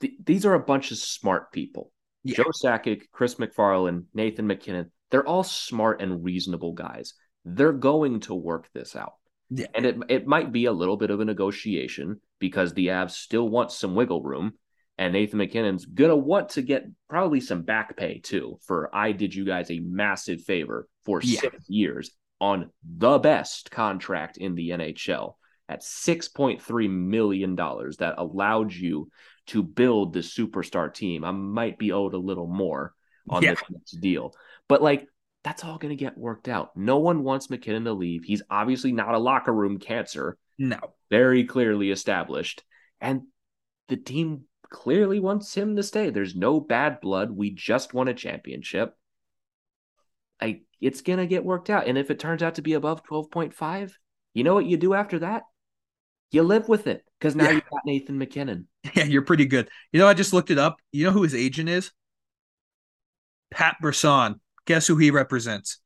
th- these are a bunch of smart people. Yeah. Joe Sakic, Chris McFarland, Nathan MacKinnon, they're all smart and reasonable guys. They're going to work this out. Yeah. And it it might be a little bit of a negotiation because the Avs still want some wiggle room. And Nathan MacKinnon's going to want to get probably some back pay, too, for I did you guys a massive favor for yeah. six years on the best contract in the N H L at six point three million dollars that allowed you to build the superstar team. I might be owed a little more on yeah. this next deal. But, like, that's all going to get worked out. No one wants MacKinnon to leave. He's obviously not a locker room cancer. No. Very clearly established. And the team clearly wants him to stay. There's no bad blood. We just won a championship. I, it's going to get worked out. And if it turns out to be above twelve point five, you know what you do after that? You live with it because now yeah. you've got Nathan MacKinnon. Yeah, you're pretty good. You know, I just looked it up. You know who his agent is? Pat Brisson. Guess who he represents?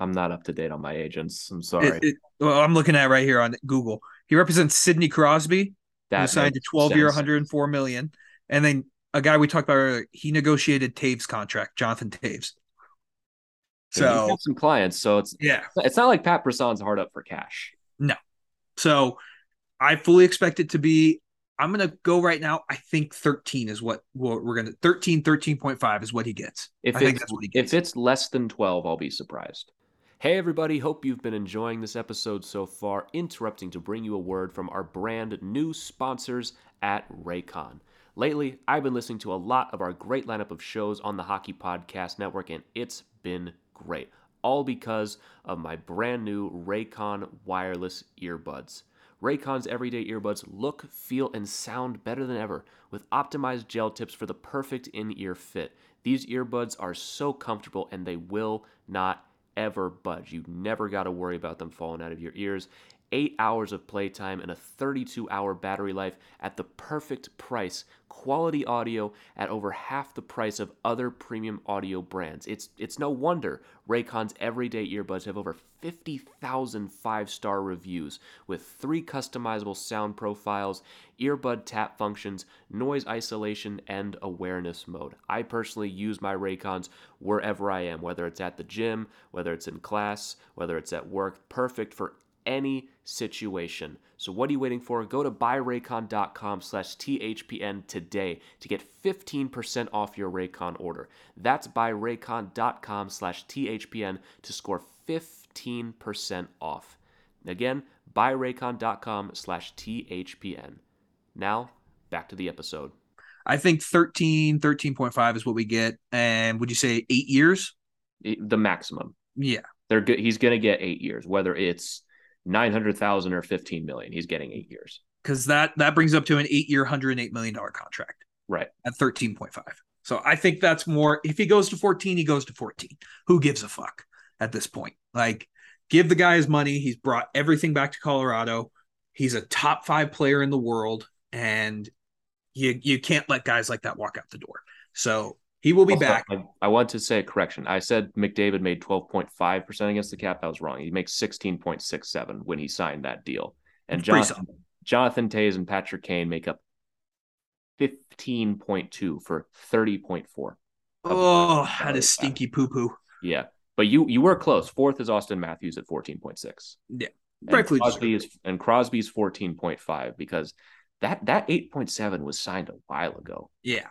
I'm not up to date on my agents. I'm sorry. It, it, well, I'm looking at it right here on Google. He represents Sidney Crosby. That he signed a twelve-year, one hundred four million dollars. And then a guy we talked about earlier, he negotiated Taves' contract, Jonathan Taves. So he's got some clients, so it's yeah. it's not like Pat Brisson's hard up for cash. No. So I fully expect it to be, I'm going to go right now, I think thirteen is what we're going to, thirteen, thirteen point five is what he gets. If I think that's what he gets. If it's less than twelve, I'll be surprised. Hey everybody, hope you've been enjoying this episode so far. Interrupting to bring you a word from our brand new sponsors at Raycon. Lately, I've been listening to a lot of our great lineup of shows on the Hockey Podcast Network, and it's been great. All because of my brand new Raycon wireless earbuds. Raycon's everyday earbuds look, feel, and sound better than ever with optimized gel tips for the perfect in-ear fit. These earbuds are so comfortable and they will not ever budge. You never got to worry about them falling out of your ears. Eight hours of playtime and a thirty-two hour battery life at the perfect price. Quality audio at over half the price of other premium audio brands. It's it's no wonder Raycon's everyday earbuds have over fifty thousand five-star reviews with three customizable sound profiles, earbud tap functions, noise isolation, and awareness mode. I personally use my Raycons wherever I am, whether it's at the gym, whether it's in class, whether it's at work. Perfect for any situation. So what are you waiting for? Go to buyraycon.com slash THPN today to get fifteen percent off your Raycon order. That's buyraycon.com slash THPN to score fifteen percent off. Again, buyraycon.com slash THPN. Now, back to the episode. I think thirteen, thirteen point five is what we get. And would you say eight years? The maximum. Yeah. They're good. He's going to get eight years, whether it's nine hundred thousand or fifteen million. He's getting eight years. Cause that, that brings up to an eight year, one hundred eight million dollars contract, right? At thirteen point five. So I think that's more, if he goes to fourteen, he goes to fourteen. Who gives a fuck at this point? Like, give the guy his money. He's brought everything back to Colorado. He's a top five player in the world. And you, you can't let guys like that walk out the door. So he will be also back. I, I want to say a correction. I said McDavid made twelve point five percent against the cap. I was wrong. He makes sixteen point six seven when he signed that deal. And Jonathan, Jonathan Toews and Patrick Kane make up fifteen point two for thirty point four. Oh, that is stinky poo-poo. Yeah. But you you were close. Fourth is Austin Matthews at fourteen point six. Yeah. And Crosby's, and Crosby's fourteen point five because that, that eight point seven was signed a while ago. Yeah.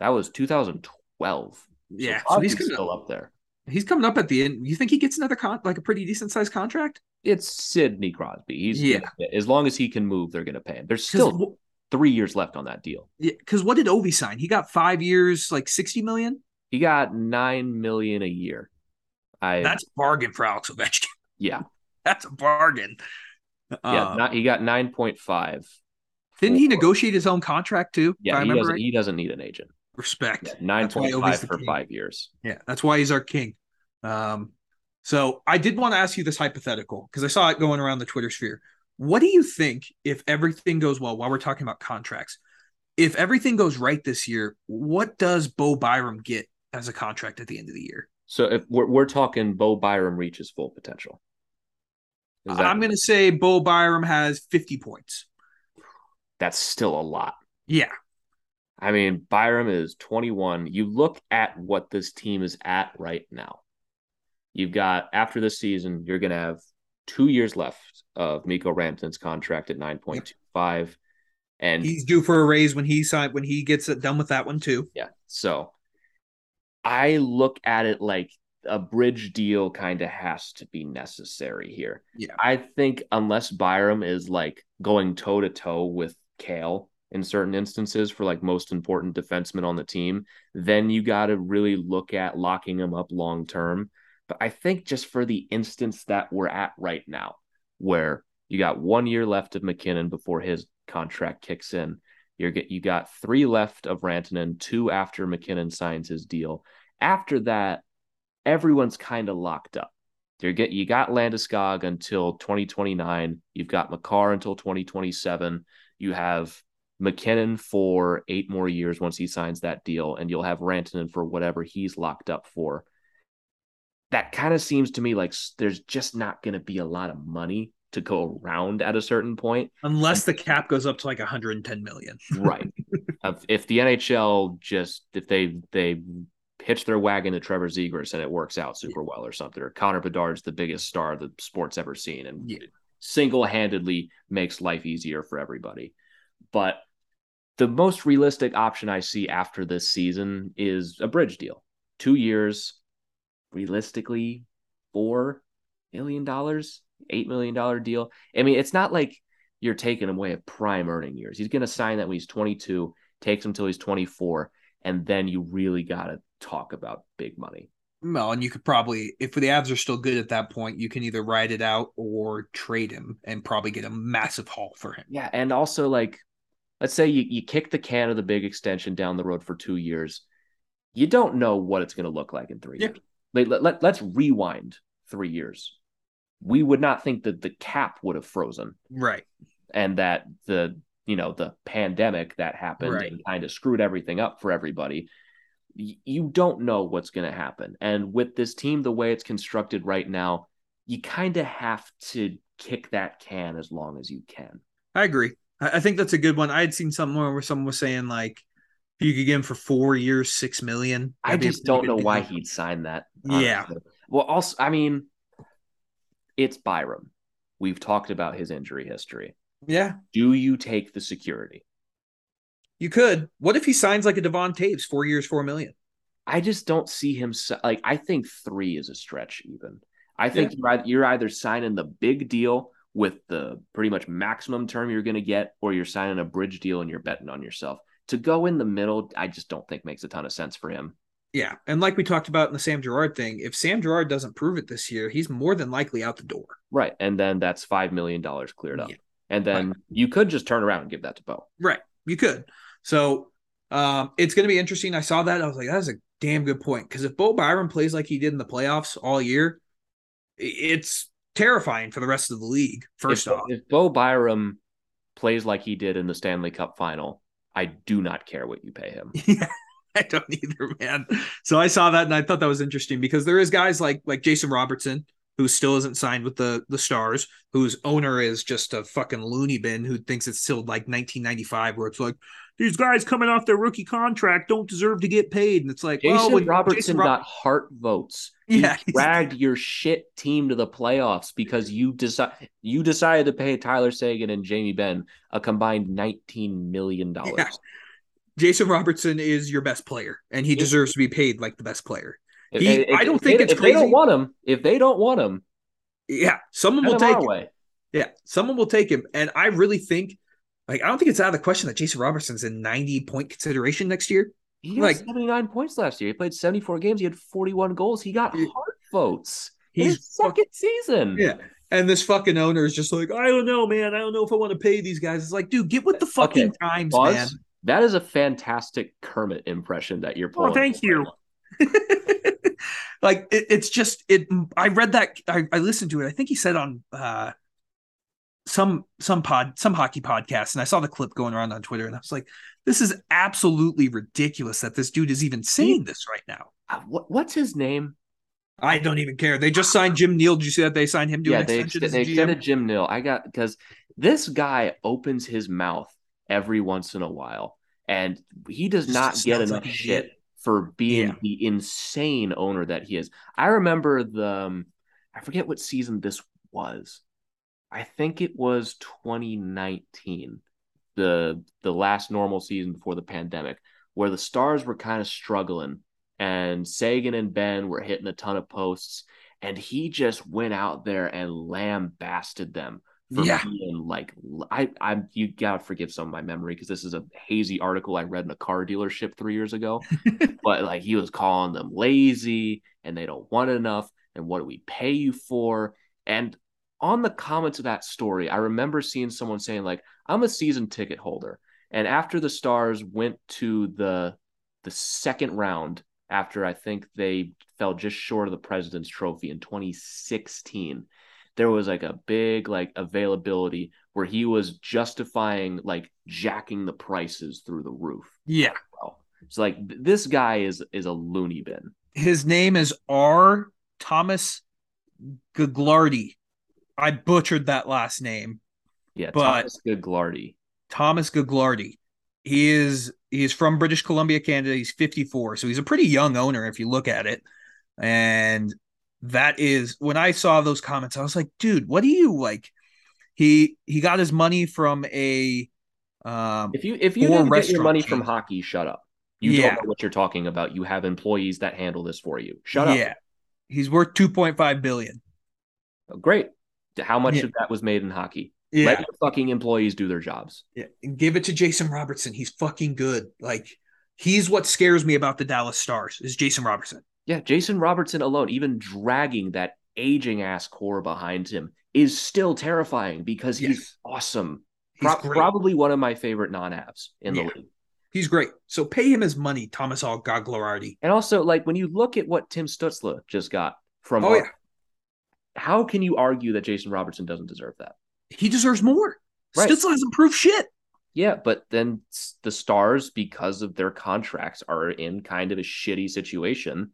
That was two thousand twelve. Yeah, so, so he's still up, up there. He's coming up at the end. You think he gets another con, like a pretty decent sized contract? It's Sidney Crosby. He's yeah. Gonna, as long as he can move, they're going to pay him. There's still three years left on that deal. Yeah, because what did Ovi sign? He got five years, like sixty million. He got nine million a year. I that's a bargain for Alex Ovechkin. Yeah, that's a bargain. Yeah, um, not, he got nine point five. Didn't he negotiate his own contract too? Yeah, I remember he doesn't, right? He doesn't need an agent. Respect. Yeah, nine point five for five years. Yeah, that's why he's our king. Um, so I did want to ask you this hypothetical because I saw it going around the Twitter sphere. What do you think, if everything goes well, while we're talking about contracts, if everything goes right this year, what does Bo Byram get as a contract at the end of the year? So if we're, we're talking Bo Byram reaches full potential. That- I'm going to say Bo Byram has fifty points. That's still a lot. Yeah. I mean, Byram is twenty-one. You look at what this team is at right now. You've got, after this season, you're going to have two years left of Mikko Rantanen's contract at nine point two five. And he's due for a raise when he signed, when he gets it done with that one too. Yeah. So I look at it like a bridge deal kind of has to be necessary here. Yeah. I think unless Byram is like going toe to toe with Cale in certain instances for like most important defenseman on the team, then you got to really look at locking him up long term. But I think just for the instance that we're at right now, where you got one year left of McKinnon before his contract kicks in, you're get you got three left of Rantanen, two after McKinnon signs his deal. After that, everyone's kind of locked up. You get you got Landeskog until twenty twenty-nine. You've got Makar until twenty twenty-seven. You have McKinnon for eight more years once he signs that deal, and you'll have Rantanen for whatever he's locked up for. That kind of seems to me like there's just not going to be a lot of money to go around at a certain point. Unless the cap goes up to like one hundred ten million. Right. If the N H L just, if they, they hitch their wagon to Trevor Zegras and it works out super yeah. well or something, or Connor Bedard's the biggest star the sport's ever seen and yeah. single-handedly makes life easier for everybody. But the most realistic option I see after this season is a bridge deal. Two years, realistically, four million dollars, eight million dollars deal. I mean, it's not like you're taking away a prime earning years. He's going to sign that when he's twenty-two, takes him till he's twenty-four, and then you really got to talk about big money. No, and you could probably, if the Avs are still good at that point, you can either ride it out or trade him and probably get a massive haul for him. Yeah, and also, like, let's say you, you kick the can of the big extension down the road for two years. You don't know what it's going to look like in three yeah. years. Like, let, let, let's rewind three years. We would not think that the cap would have frozen. Right. And that the, you know, the pandemic that happened right. and kind of screwed everything up for everybody. You don't know what's going to happen. And with this team, the way it's constructed right now, you kind of have to kick that can as long as you can. I agree. I think that's a good one. I had seen something where someone was saying, like, if you could get him for four years, six million. I just don't know why he'd sign that. Honestly. Yeah. Well, also, I mean, it's Byram. We've talked about his injury history. Yeah. Do you take the security? You could. What if he signs like a Devon Taves, four years, four million? I just don't see him. Like, I think three is a stretch even. I think yeah. you're either signing the big deal with the pretty much maximum term you're going to get, or you're signing a bridge deal and you're betting on yourself. To go in the middle, I just don't think makes a ton of sense for him. Yeah. And like we talked about in the Sam Girard thing, if Sam Girard doesn't prove it this year, he's more than likely out the door. Right. And then that's five million dollars cleared up. Yeah. And then right. you could just turn around and give that to Bo. Right. You could. So um, it's going to be interesting. I saw that. I was like, that's a damn good point. Because if Bo Byram plays like he did in the playoffs all year, it's terrifying for the rest of the league, first if, off. If Bo Byram plays like he did in the Stanley Cup final, I do not care what you pay him. Yeah, I don't either, man. So I saw that and I thought that was interesting because there is guys like like Jason Robertson, who still isn't signed with the the Stars, whose owner is just a fucking loony bin who thinks it's still like nineteen ninety-five, where it's like, these guys coming off their rookie contract don't deserve to get paid. And it's like, Jason well, when Robertson Jason Rob- got heart votes. Yeah, you dragged your shit team to the playoffs because you decide you decided to pay Tyler Seguin and Jamie Benn a combined nineteen million dollars. Yeah. Jason Robertson is your best player, and he yeah. deserves to be paid like the best player. If, he, if, I don't if, think if, it's if crazy. They don't want him. If they don't want him, yeah, someone will take him. Way. Yeah, someone will take him, and I really think. Like, I don't think it's out of the question that Jason Robertson's in ninety-point consideration next year. He had like, seventy-nine points last year. He played seventy-four games. He had forty-one goals. He got heart votes his second season. Yeah, and this fucking owner is just like, I don't know, man. I don't know if I want to pay these guys. It's like, dude, get with the fucking okay. times, Buzz, man. That is a fantastic Kermit impression that you're pulling. Oh, thank you. Like, it, it's just – it. I read that – I listened to it. I think he said on uh, – some some pod some hockey podcast, and I saw the clip going around on Twitter, and I was like, this is absolutely ridiculous that this dude is even saying this right now. What, what's his name? I don't even care. They just signed Jim Neal. Did you see that they signed him? To yeah, an they, extension they extended Jim Neal. I got because this guy opens his mouth every once in a while, and he does not just get enough shit head. for being yeah. the insane owner that he is. I remember the um, I forget what season this was. I think it was twenty nineteen, the the last normal season before the pandemic, where the Stars were kind of struggling. And Sagan and Ben were hitting a ton of posts, and he just went out there and lambasted them for yeah. being like, I, I, you gotta forgive some of my memory because this is a hazy article I read in a car dealership three years ago. But like, he was calling them lazy and they don't want enough, and what do we pay you for? And on the comments of that story, I remember seeing someone saying like, I'm a season ticket holder, and after the Stars went to the the second round. After I think they fell just short of the President's Trophy in twenty sixteen, there was like a big like availability where he was justifying like jacking the prices through the roof. Yeah. Well, it's like this guy is is a loony bin. His name is R. Thomas Gaglardi. I butchered that last name. Yeah, but Thomas Gaglardi. Thomas Gaglardi. He is he is from British Columbia, Canada. He's fifty-four, so he's a pretty young owner if you look at it. And that is when I saw those comments, I was like, dude, what do you like? He he got his money from a um, if you if you didn't get your money from hockey, shut up. You yeah. don't know what you're talking about. You have employees that handle this for you. Shut yeah. up. Yeah, he's worth two point five billion dollars. Oh, great. How much yeah. of that was made in hockey? Yeah. Let your fucking employees do their jobs. Yeah. And give it to Jason Robertson. He's fucking good. Like, he's what scares me about the Dallas Stars is Jason Robertson. Yeah, Jason Robertson alone, even dragging that aging ass core behind him, is still terrifying because yes. he's awesome. He's Pro- probably one of my favorite non-abs in yeah. the league. He's great. So pay him his money, Thomas Al Gaglardi. And also, like, when you look at what Tim Stützle just got from oh, our, yeah. how can you argue that Jason Robertson doesn't deserve that? He deserves more. Right. Stützle hasn't proved shit. Yeah, but then the Stars, because of their contracts, are in kind of a shitty situation.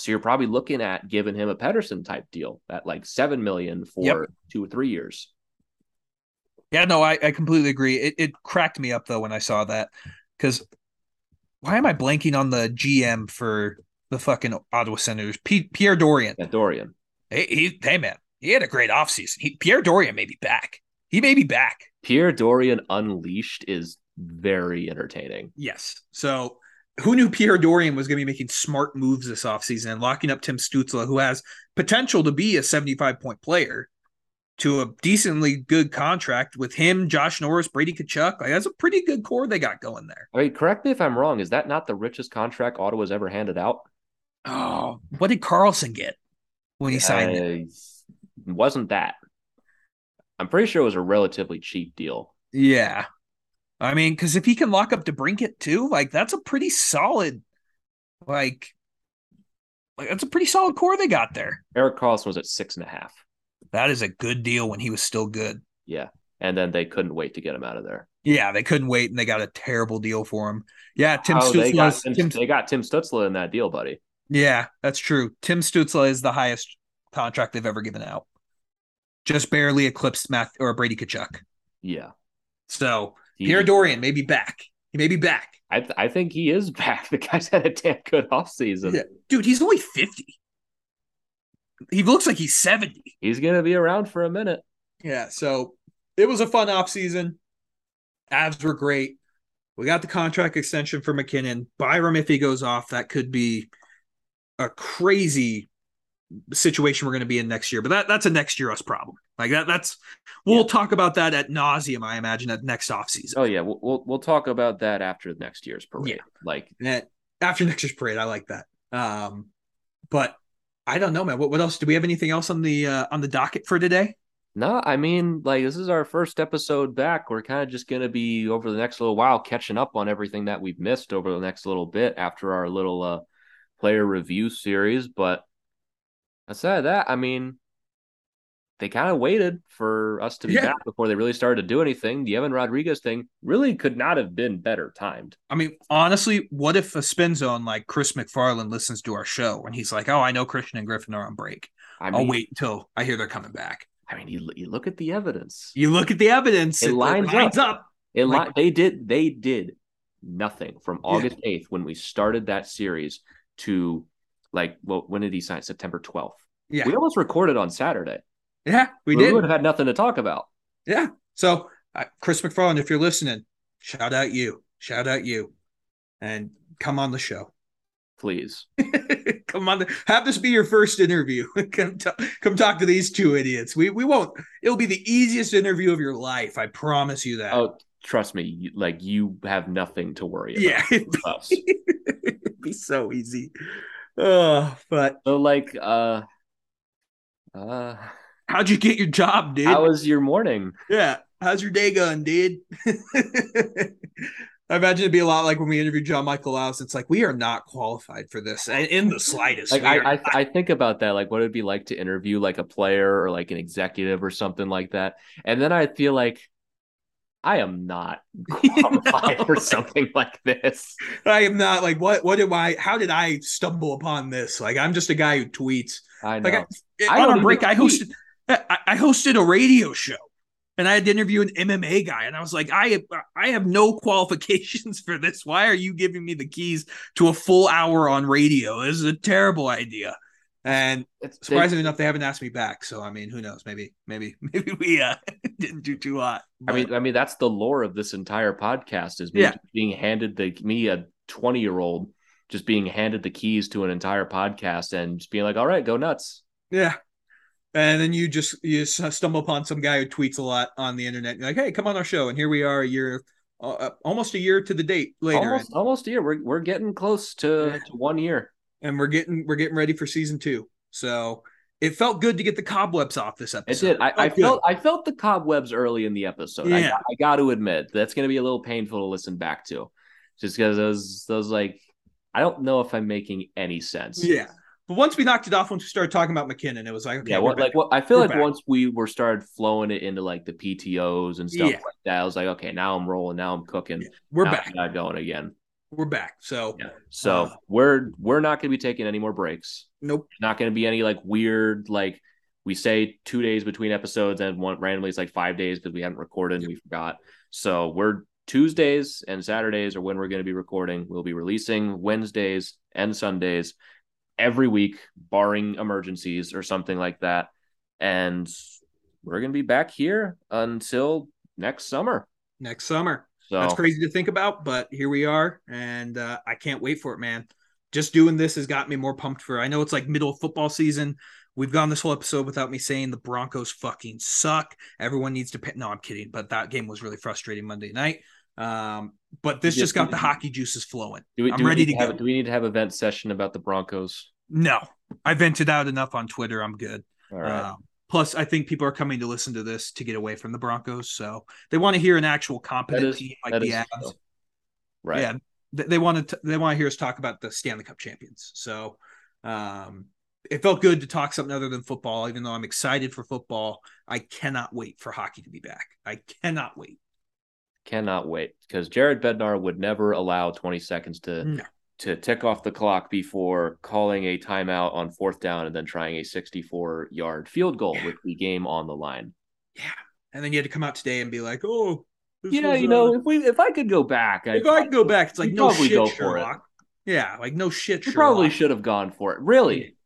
So you're probably looking at giving him a Pettersson type deal at like seven million for yep. two or three years. Yeah, no, I, I completely agree. It, it cracked me up though when I saw that, because why am I blanking on the G M for the fucking Ottawa Senators, P- Pierre Dorion? Yeah, Dorion. Hey, he, hey, man. He had a great offseason. He, Pierre Dorion may be back. He may be back. Pierre Dorion Unleashed is very entertaining. Yes. So who knew Pierre Dorion was going to be making smart moves this offseason and locking up Tim Stützle, who has potential to be a seventy-five-point player, to a decently good contract with him, Josh Norris, Brady Tkachuk. Like, that's a pretty good core they got going there. I mean, correct me if I'm wrong. Is that not the richest contract Ottawa's ever handed out? Oh, what did Carlson get when he signed uh, it? Wasn't that? I'm pretty sure it was a relatively cheap deal. Yeah, I mean, because if he can lock up DeBrincat too, like that's a pretty solid, like, like that's a pretty solid core they got there. Eric Carlson was at six and a half. That is a good deal when he was still good. Yeah, and then they couldn't wait to get him out of there. Yeah, they couldn't wait, and they got a terrible deal for him. Yeah, Tim oh, Stützle. They got, Tim, Tim, they got Tim Stützle in that deal, buddy. Yeah, that's true. Tim Stützle is the highest contract they've ever given out. Just barely eclipsed Matt or Brady Tkachuk. Yeah. So he, Pierre Dorion may be back. He may be back. I th- I think he is back. The guy's had a damn good offseason. Yeah. Dude, he's only fifty. He looks like he's seventy. He's going to be around for a minute. Yeah. So it was a fun offseason. Avs were great. We got the contract extension for McKinnon. Byram, if he goes off, that could be a crazy situation we're going to be in next year, but that that's a next year us problem. Like that that's we'll yeah. talk about that ad nauseum, I imagine, at next offseason. Oh yeah, we'll, we'll we'll talk about that after next year's parade. Yeah. Like after next year's parade, I like that. Um, but I don't know, man. What what else? Do we have anything else on the uh, on the docket for today? No, I mean, like this is our first episode back. We're kind of just going to be over the next little while catching up on everything that we've missed over the next little bit after our little uh, player review series, but. Outside of that, I mean, they kind of waited for us to be yeah. back before they really started to do anything. The Evan Rodrigues thing really could not have been better timed. I mean, honestly, what if a spin zone like Chris McFarland listens to our show and he's like, oh, I know Christian and Griffin are on break. I mean, I'll wait until I hear they're coming back. I mean, you, you look at the evidence. You look at the evidence. It, it lines, lines up. up. It like, li- they did. They did nothing from August eighth when we started that series to like, well, when did he sign? September twelfth. Yeah. We almost recorded on Saturday. Yeah, we, we did. We would have had nothing to talk about. Yeah. So, uh, Chris McFarland, if you're listening, shout out you. Shout out you. And come on the show. Please. Come on. The, have this be your first interview. come, t- come talk to these two idiots. We we won't. It'll be the easiest interview of your life. I promise you that. Oh, trust me. You, like, you have nothing to worry about. Yeah. It'd be, us. It'd be so easy. Oh, but. So, like, uh, uh, how'd you get your job, dude? How was your morning? Yeah. How's your day going, dude? I imagine it'd be a lot like when we interviewed John Michael Lyles. It's like, we are not qualified for this in the slightest. Like, I, I, I think about that, like what it'd be like to interview like a player or like an executive or something like that. And then I feel like I am not qualified no. for something like this. I am not like, what, what do I, how did I stumble upon this? Like, I'm just a guy who tweets. I know. Like, I, I on a break, I hosted, I, I hosted a radio show. And I had to interview an M M A guy, and I was like, I, I have no qualifications for this. Why are you giving me the keys to a full hour on radio? This is a terrible idea. And it's, surprisingly they, enough, they haven't asked me back. So, I mean, who knows? Maybe, maybe, maybe we uh, didn't do too hot. But. I mean, I mean, that's the lore of this entire podcast is me yeah. being handed the me a twenty year old just being handed the keys to an entire podcast and just being like, all right, go nuts. Yeah. And then you just you stumble upon some guy who tweets a lot on the internet. You're like, hey, come on our show. And here we are a year, uh, almost a year to the date later. Almost, almost a year. We're we're getting close to, yeah. to one year. And we're getting we're getting ready for season two. So it felt good to get the cobwebs off this episode. It did. I, it felt, I felt I felt the cobwebs early in the episode. Yeah. I, I got to admit, that's going to be a little painful to listen back to. Just because I was, I was like, I don't know if I'm making any sense. Yeah. But once we knocked it off, once we started talking about McKinnon, it was like, okay, yeah, well, like well, I feel we're like back. Once we were started flowing it into like the P T Os and stuff yeah. like that, I was like, okay, now I'm rolling, now I'm cooking, yeah. we're now back, I'm not going again, we're back. So, yeah. so uh, we're we're not going to be taking any more breaks. Nope, not going to be any like weird like we say two days between episodes and one randomly it's like five days because we hadn't recorded yep. and we forgot. So we're Tuesdays and Saturdays are when we're going to be recording. We'll be releasing Wednesdays and Sundays. Every week, barring emergencies or something like that. And we're going to be back here until next summer. Next summer. So that's crazy to think about, but here we are. And uh, I can't wait for it, man. Just doing this has got me more pumped for it. I know it's like middle of football season. We've gone this whole episode without me saying the Broncos fucking suck. Everyone needs to pay. No, I'm kidding. But that game was really frustrating Monday night. Um, but this just, just got the hockey juices flowing. Do we, I'm do ready we to have, go. Do we need to have a vent session about the Broncos? No, I vented out enough on Twitter. I'm good. All right. Um, plus I think people are coming to listen to this to get away from the Broncos. So they want to hear an actual competent is, team like the Avs. Right. Yeah. They, they want to, they want to hear us talk about the Stanley Cup champions. So, um, it felt good to talk something other than football, even though I'm excited for football. I cannot wait for hockey to be back. I cannot wait. Cannot wait because Jared Bednar would never allow twenty seconds to no. to tick off the clock before calling a timeout on fourth down and then trying a sixty-four yard field goal yeah. with the game on the line. Yeah, and then you had to come out today and be like, "Oh, yeah, you a... know, if we if I could go back, if I, I could go back, it's like no shit, go Sherlock. For it. Yeah, like no shit, you Sherlock. Probably should have gone for it. Really,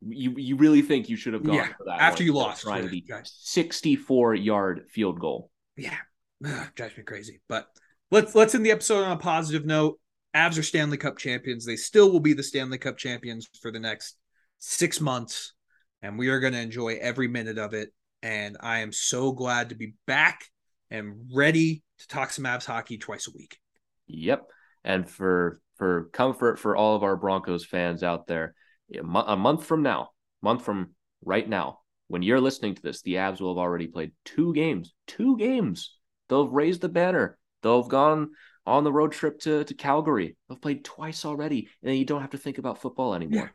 you you really think you should have gone yeah. for that after you lost trying to be sixty-four yard field goal? Yeah." Ugh, drives me crazy, but let's let's end the episode on a positive note. Avs are Stanley Cup champions. They still will be the Stanley Cup champions for the next six months, and we are going to enjoy every minute of it. And I am so glad to be back and ready to talk some Avs hockey twice a week. Yep, and for for comfort for all of our Broncos fans out there, a month from now, month from right now, when you're listening to this, the Avs will have already played two games, two games. They'll have raised the banner. They'll have gone on the road trip to, to Calgary. They've played twice already, and then you don't have to think about football anymore. Yeah.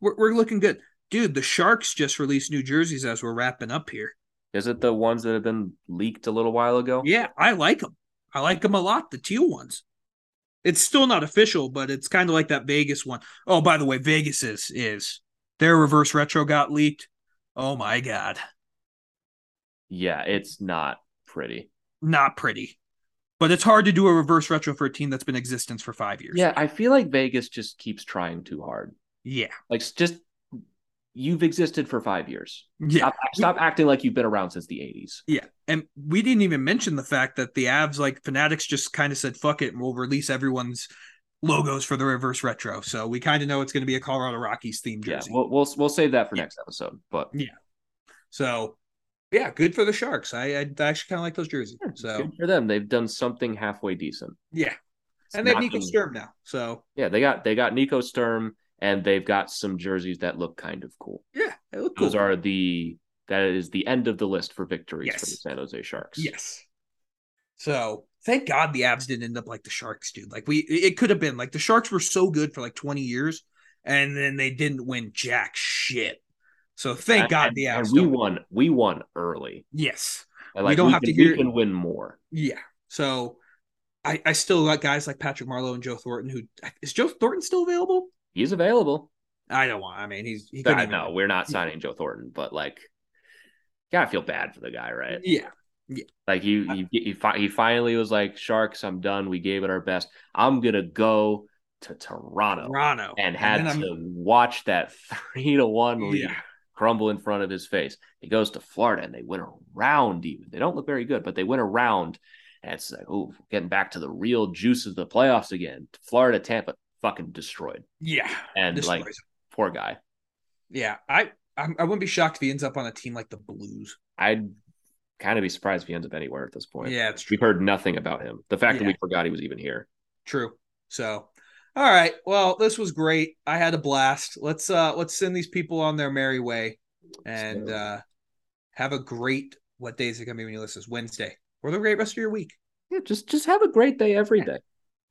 We're, we're looking good. dude, the Sharks just released new jerseys as we're wrapping up here. Is it the ones that have been leaked a little while ago? Yeah, I like them. I like them a lot, the teal ones. It's still not official, but it's kind of like that Vegas one. Oh, by the way, Vegas is, is. Their reverse retro got leaked. Oh, my God. Yeah, it's not pretty. Not pretty. But it's hard to do a reverse retro for a team that's been in existence for five years. Yeah, I feel like Vegas just keeps trying too hard. Yeah. Like, just... You've existed for five years. Yeah. Stop, stop acting like you've been around since the eighties. Yeah. And we didn't even mention the fact that the Avs, like Fanatics, just kind of said, fuck it, and we'll release everyone's logos for the reverse retro. So we kind of know it's going to be a Colorado Rockies themed jersey. Yeah, we'll, we'll, we'll save that for yeah. next episode. But yeah. So, yeah, good for the Sharks. I, I actually kind of like those jerseys. Yeah, so good for them. They've done something halfway decent. Yeah. It's and they have Nico been... Sturm now. So, yeah, they got, they got Nico Sturm. And they've got some jerseys that look kind of cool. Yeah, they look cool. Those are the, that is the end of the list for victories yes. for the San Jose Sharks. Yes. So thank God the Avs didn't end up like the Sharks, dude. Like we, it could have been like the Sharks were so good for like twenty years and then they didn't win jack shit. So thank and, God the Avs. And we won, win. we won early. Yes. Like, we don't we have can, to hear we can win more. Yeah. So I, I still got guys like Patrick Marleau and Joe Thornton who, is Joe Thornton still available? He's available. I don't want. I mean, he's. He I know we're not signing Joe Thornton, but like, gotta feel bad for the guy, right? Yeah, yeah. Like you, he, he, he, he finally was like, "Sharks, I'm done. We gave it our best. I'm gonna go to Toronto, Toronto, and had and to I'm... watch that three to one lead yeah. crumble in front of his face." He goes to Florida, and they went around. Even they don't look very good, but they went around, and it's like, "Ooh, getting back to the real juice of the playoffs again." Florida, Tampa. Fucking destroyed. Yeah. And destroyed. Like poor guy. Yeah. I, I I wouldn't be shocked if he ends up on a team like the Blues. I'd kind of be surprised if he ends up anywhere at this point. Yeah, it's true. We've heard nothing about him. The fact yeah. that we forgot he was even here. True. So all right. Well, this was great. I had a blast. Let's uh let's send these people on their merry way and so. uh have a great what day is it gonna be when you listen? It's Wednesday. Or the great rest of your week. Yeah, just just have a great day every day.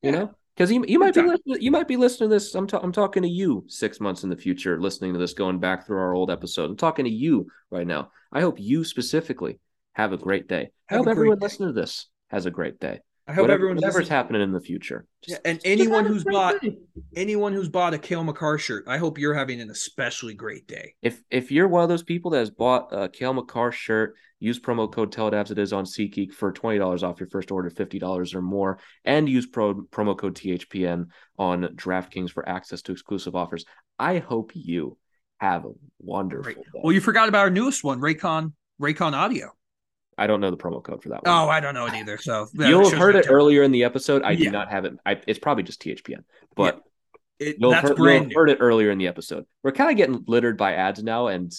Yeah. You know? Because you, you might be listening, you might be listening to this. I'm ta- I'm talking to you six months in the future, listening to this, going back through our old episode. I'm talking to you right now. I hope you specifically have a great day. Have I hope everyone day. listening to this has a great day. I hope Whatever, everyone whatever's listening. happening in the future. Just, yeah, and anyone who's bought day. anyone who's bought a Cale Makar shirt, I hope you're having an especially great day. If if you're one of those people that has bought a Cale Makar shirt, use promo code TELEDABS it is on SeatGeek for twenty dollars off your first order, fifty dollars or more, and use pro, promo code T H P N on DraftKings for access to exclusive offers. I hope you have a wonderful Great. day. Well, you forgot about our newest one, Raycon Raycon Audio. I don't know the promo code for that one. Oh, I don't know it either. So you'll have heard it different. earlier in the episode. I yeah. do not have it. I, it's probably just T H P N, but yeah. it, you'll, that's heard, brand you'll new. heard it earlier in the episode. We're kind of getting littered by ads now, and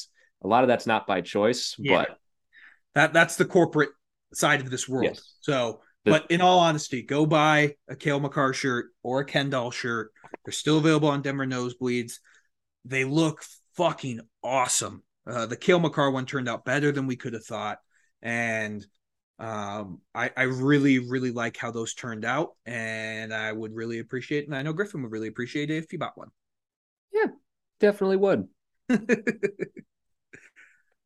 a lot of that's not by choice, yeah. but that that's the corporate side of this world. Yes. So, the, but in all honesty, go buy a Cale Makar shirt or a Kendall shirt. They're still available on Denver Nosebleeds. They look fucking awesome. Uh, the Cale Makar one turned out better than we could have thought. And um, I, I really, really like how those turned out, and I would really appreciate it. And I know Griffin would really appreciate it if you bought one. Yeah, definitely would.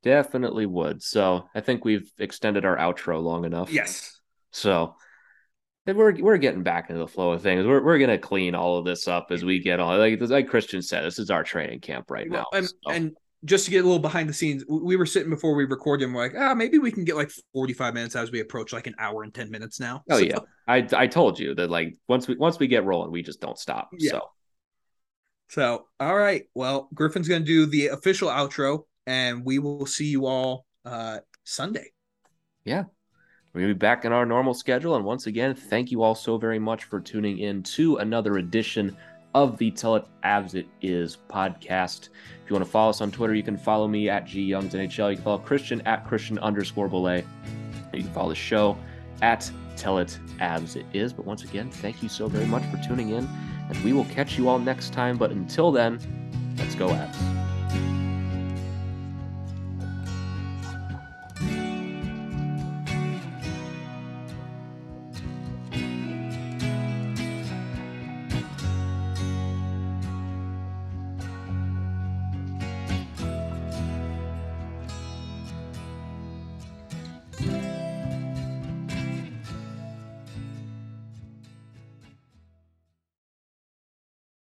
definitely would. So I think we've extended our outro long enough. Yes. So we're we're getting back into the flow of things. We're we're gonna clean all of this up as we get on. Like like Christian said, this is our training camp right well, now. And, so. and Just to get a little behind the scenes, we were sitting before we recorded and we're like, ah, oh, maybe we can get like forty-five minutes as we approach like an hour and ten minutes now. Oh, so. yeah. I I told you that like once we once we get rolling, we just don't stop. Yeah. So. so, all right. Well, Griffin's going to do the official outro and we will see you all uh, Sunday. Yeah. We're going to be back in our normal schedule. And once again, thank you all so very much for tuning in to another edition of the Tell It Abs It Is podcast. If you want to follow us on Twitter, you can follow me at G Youngs N H L. You can follow Christian at Christian underscore Bolle. You can follow the show at Tell It Abs It Is. But once again, thank you so very much for tuning in, and we will catch you all next time. But until then, let's go Abs.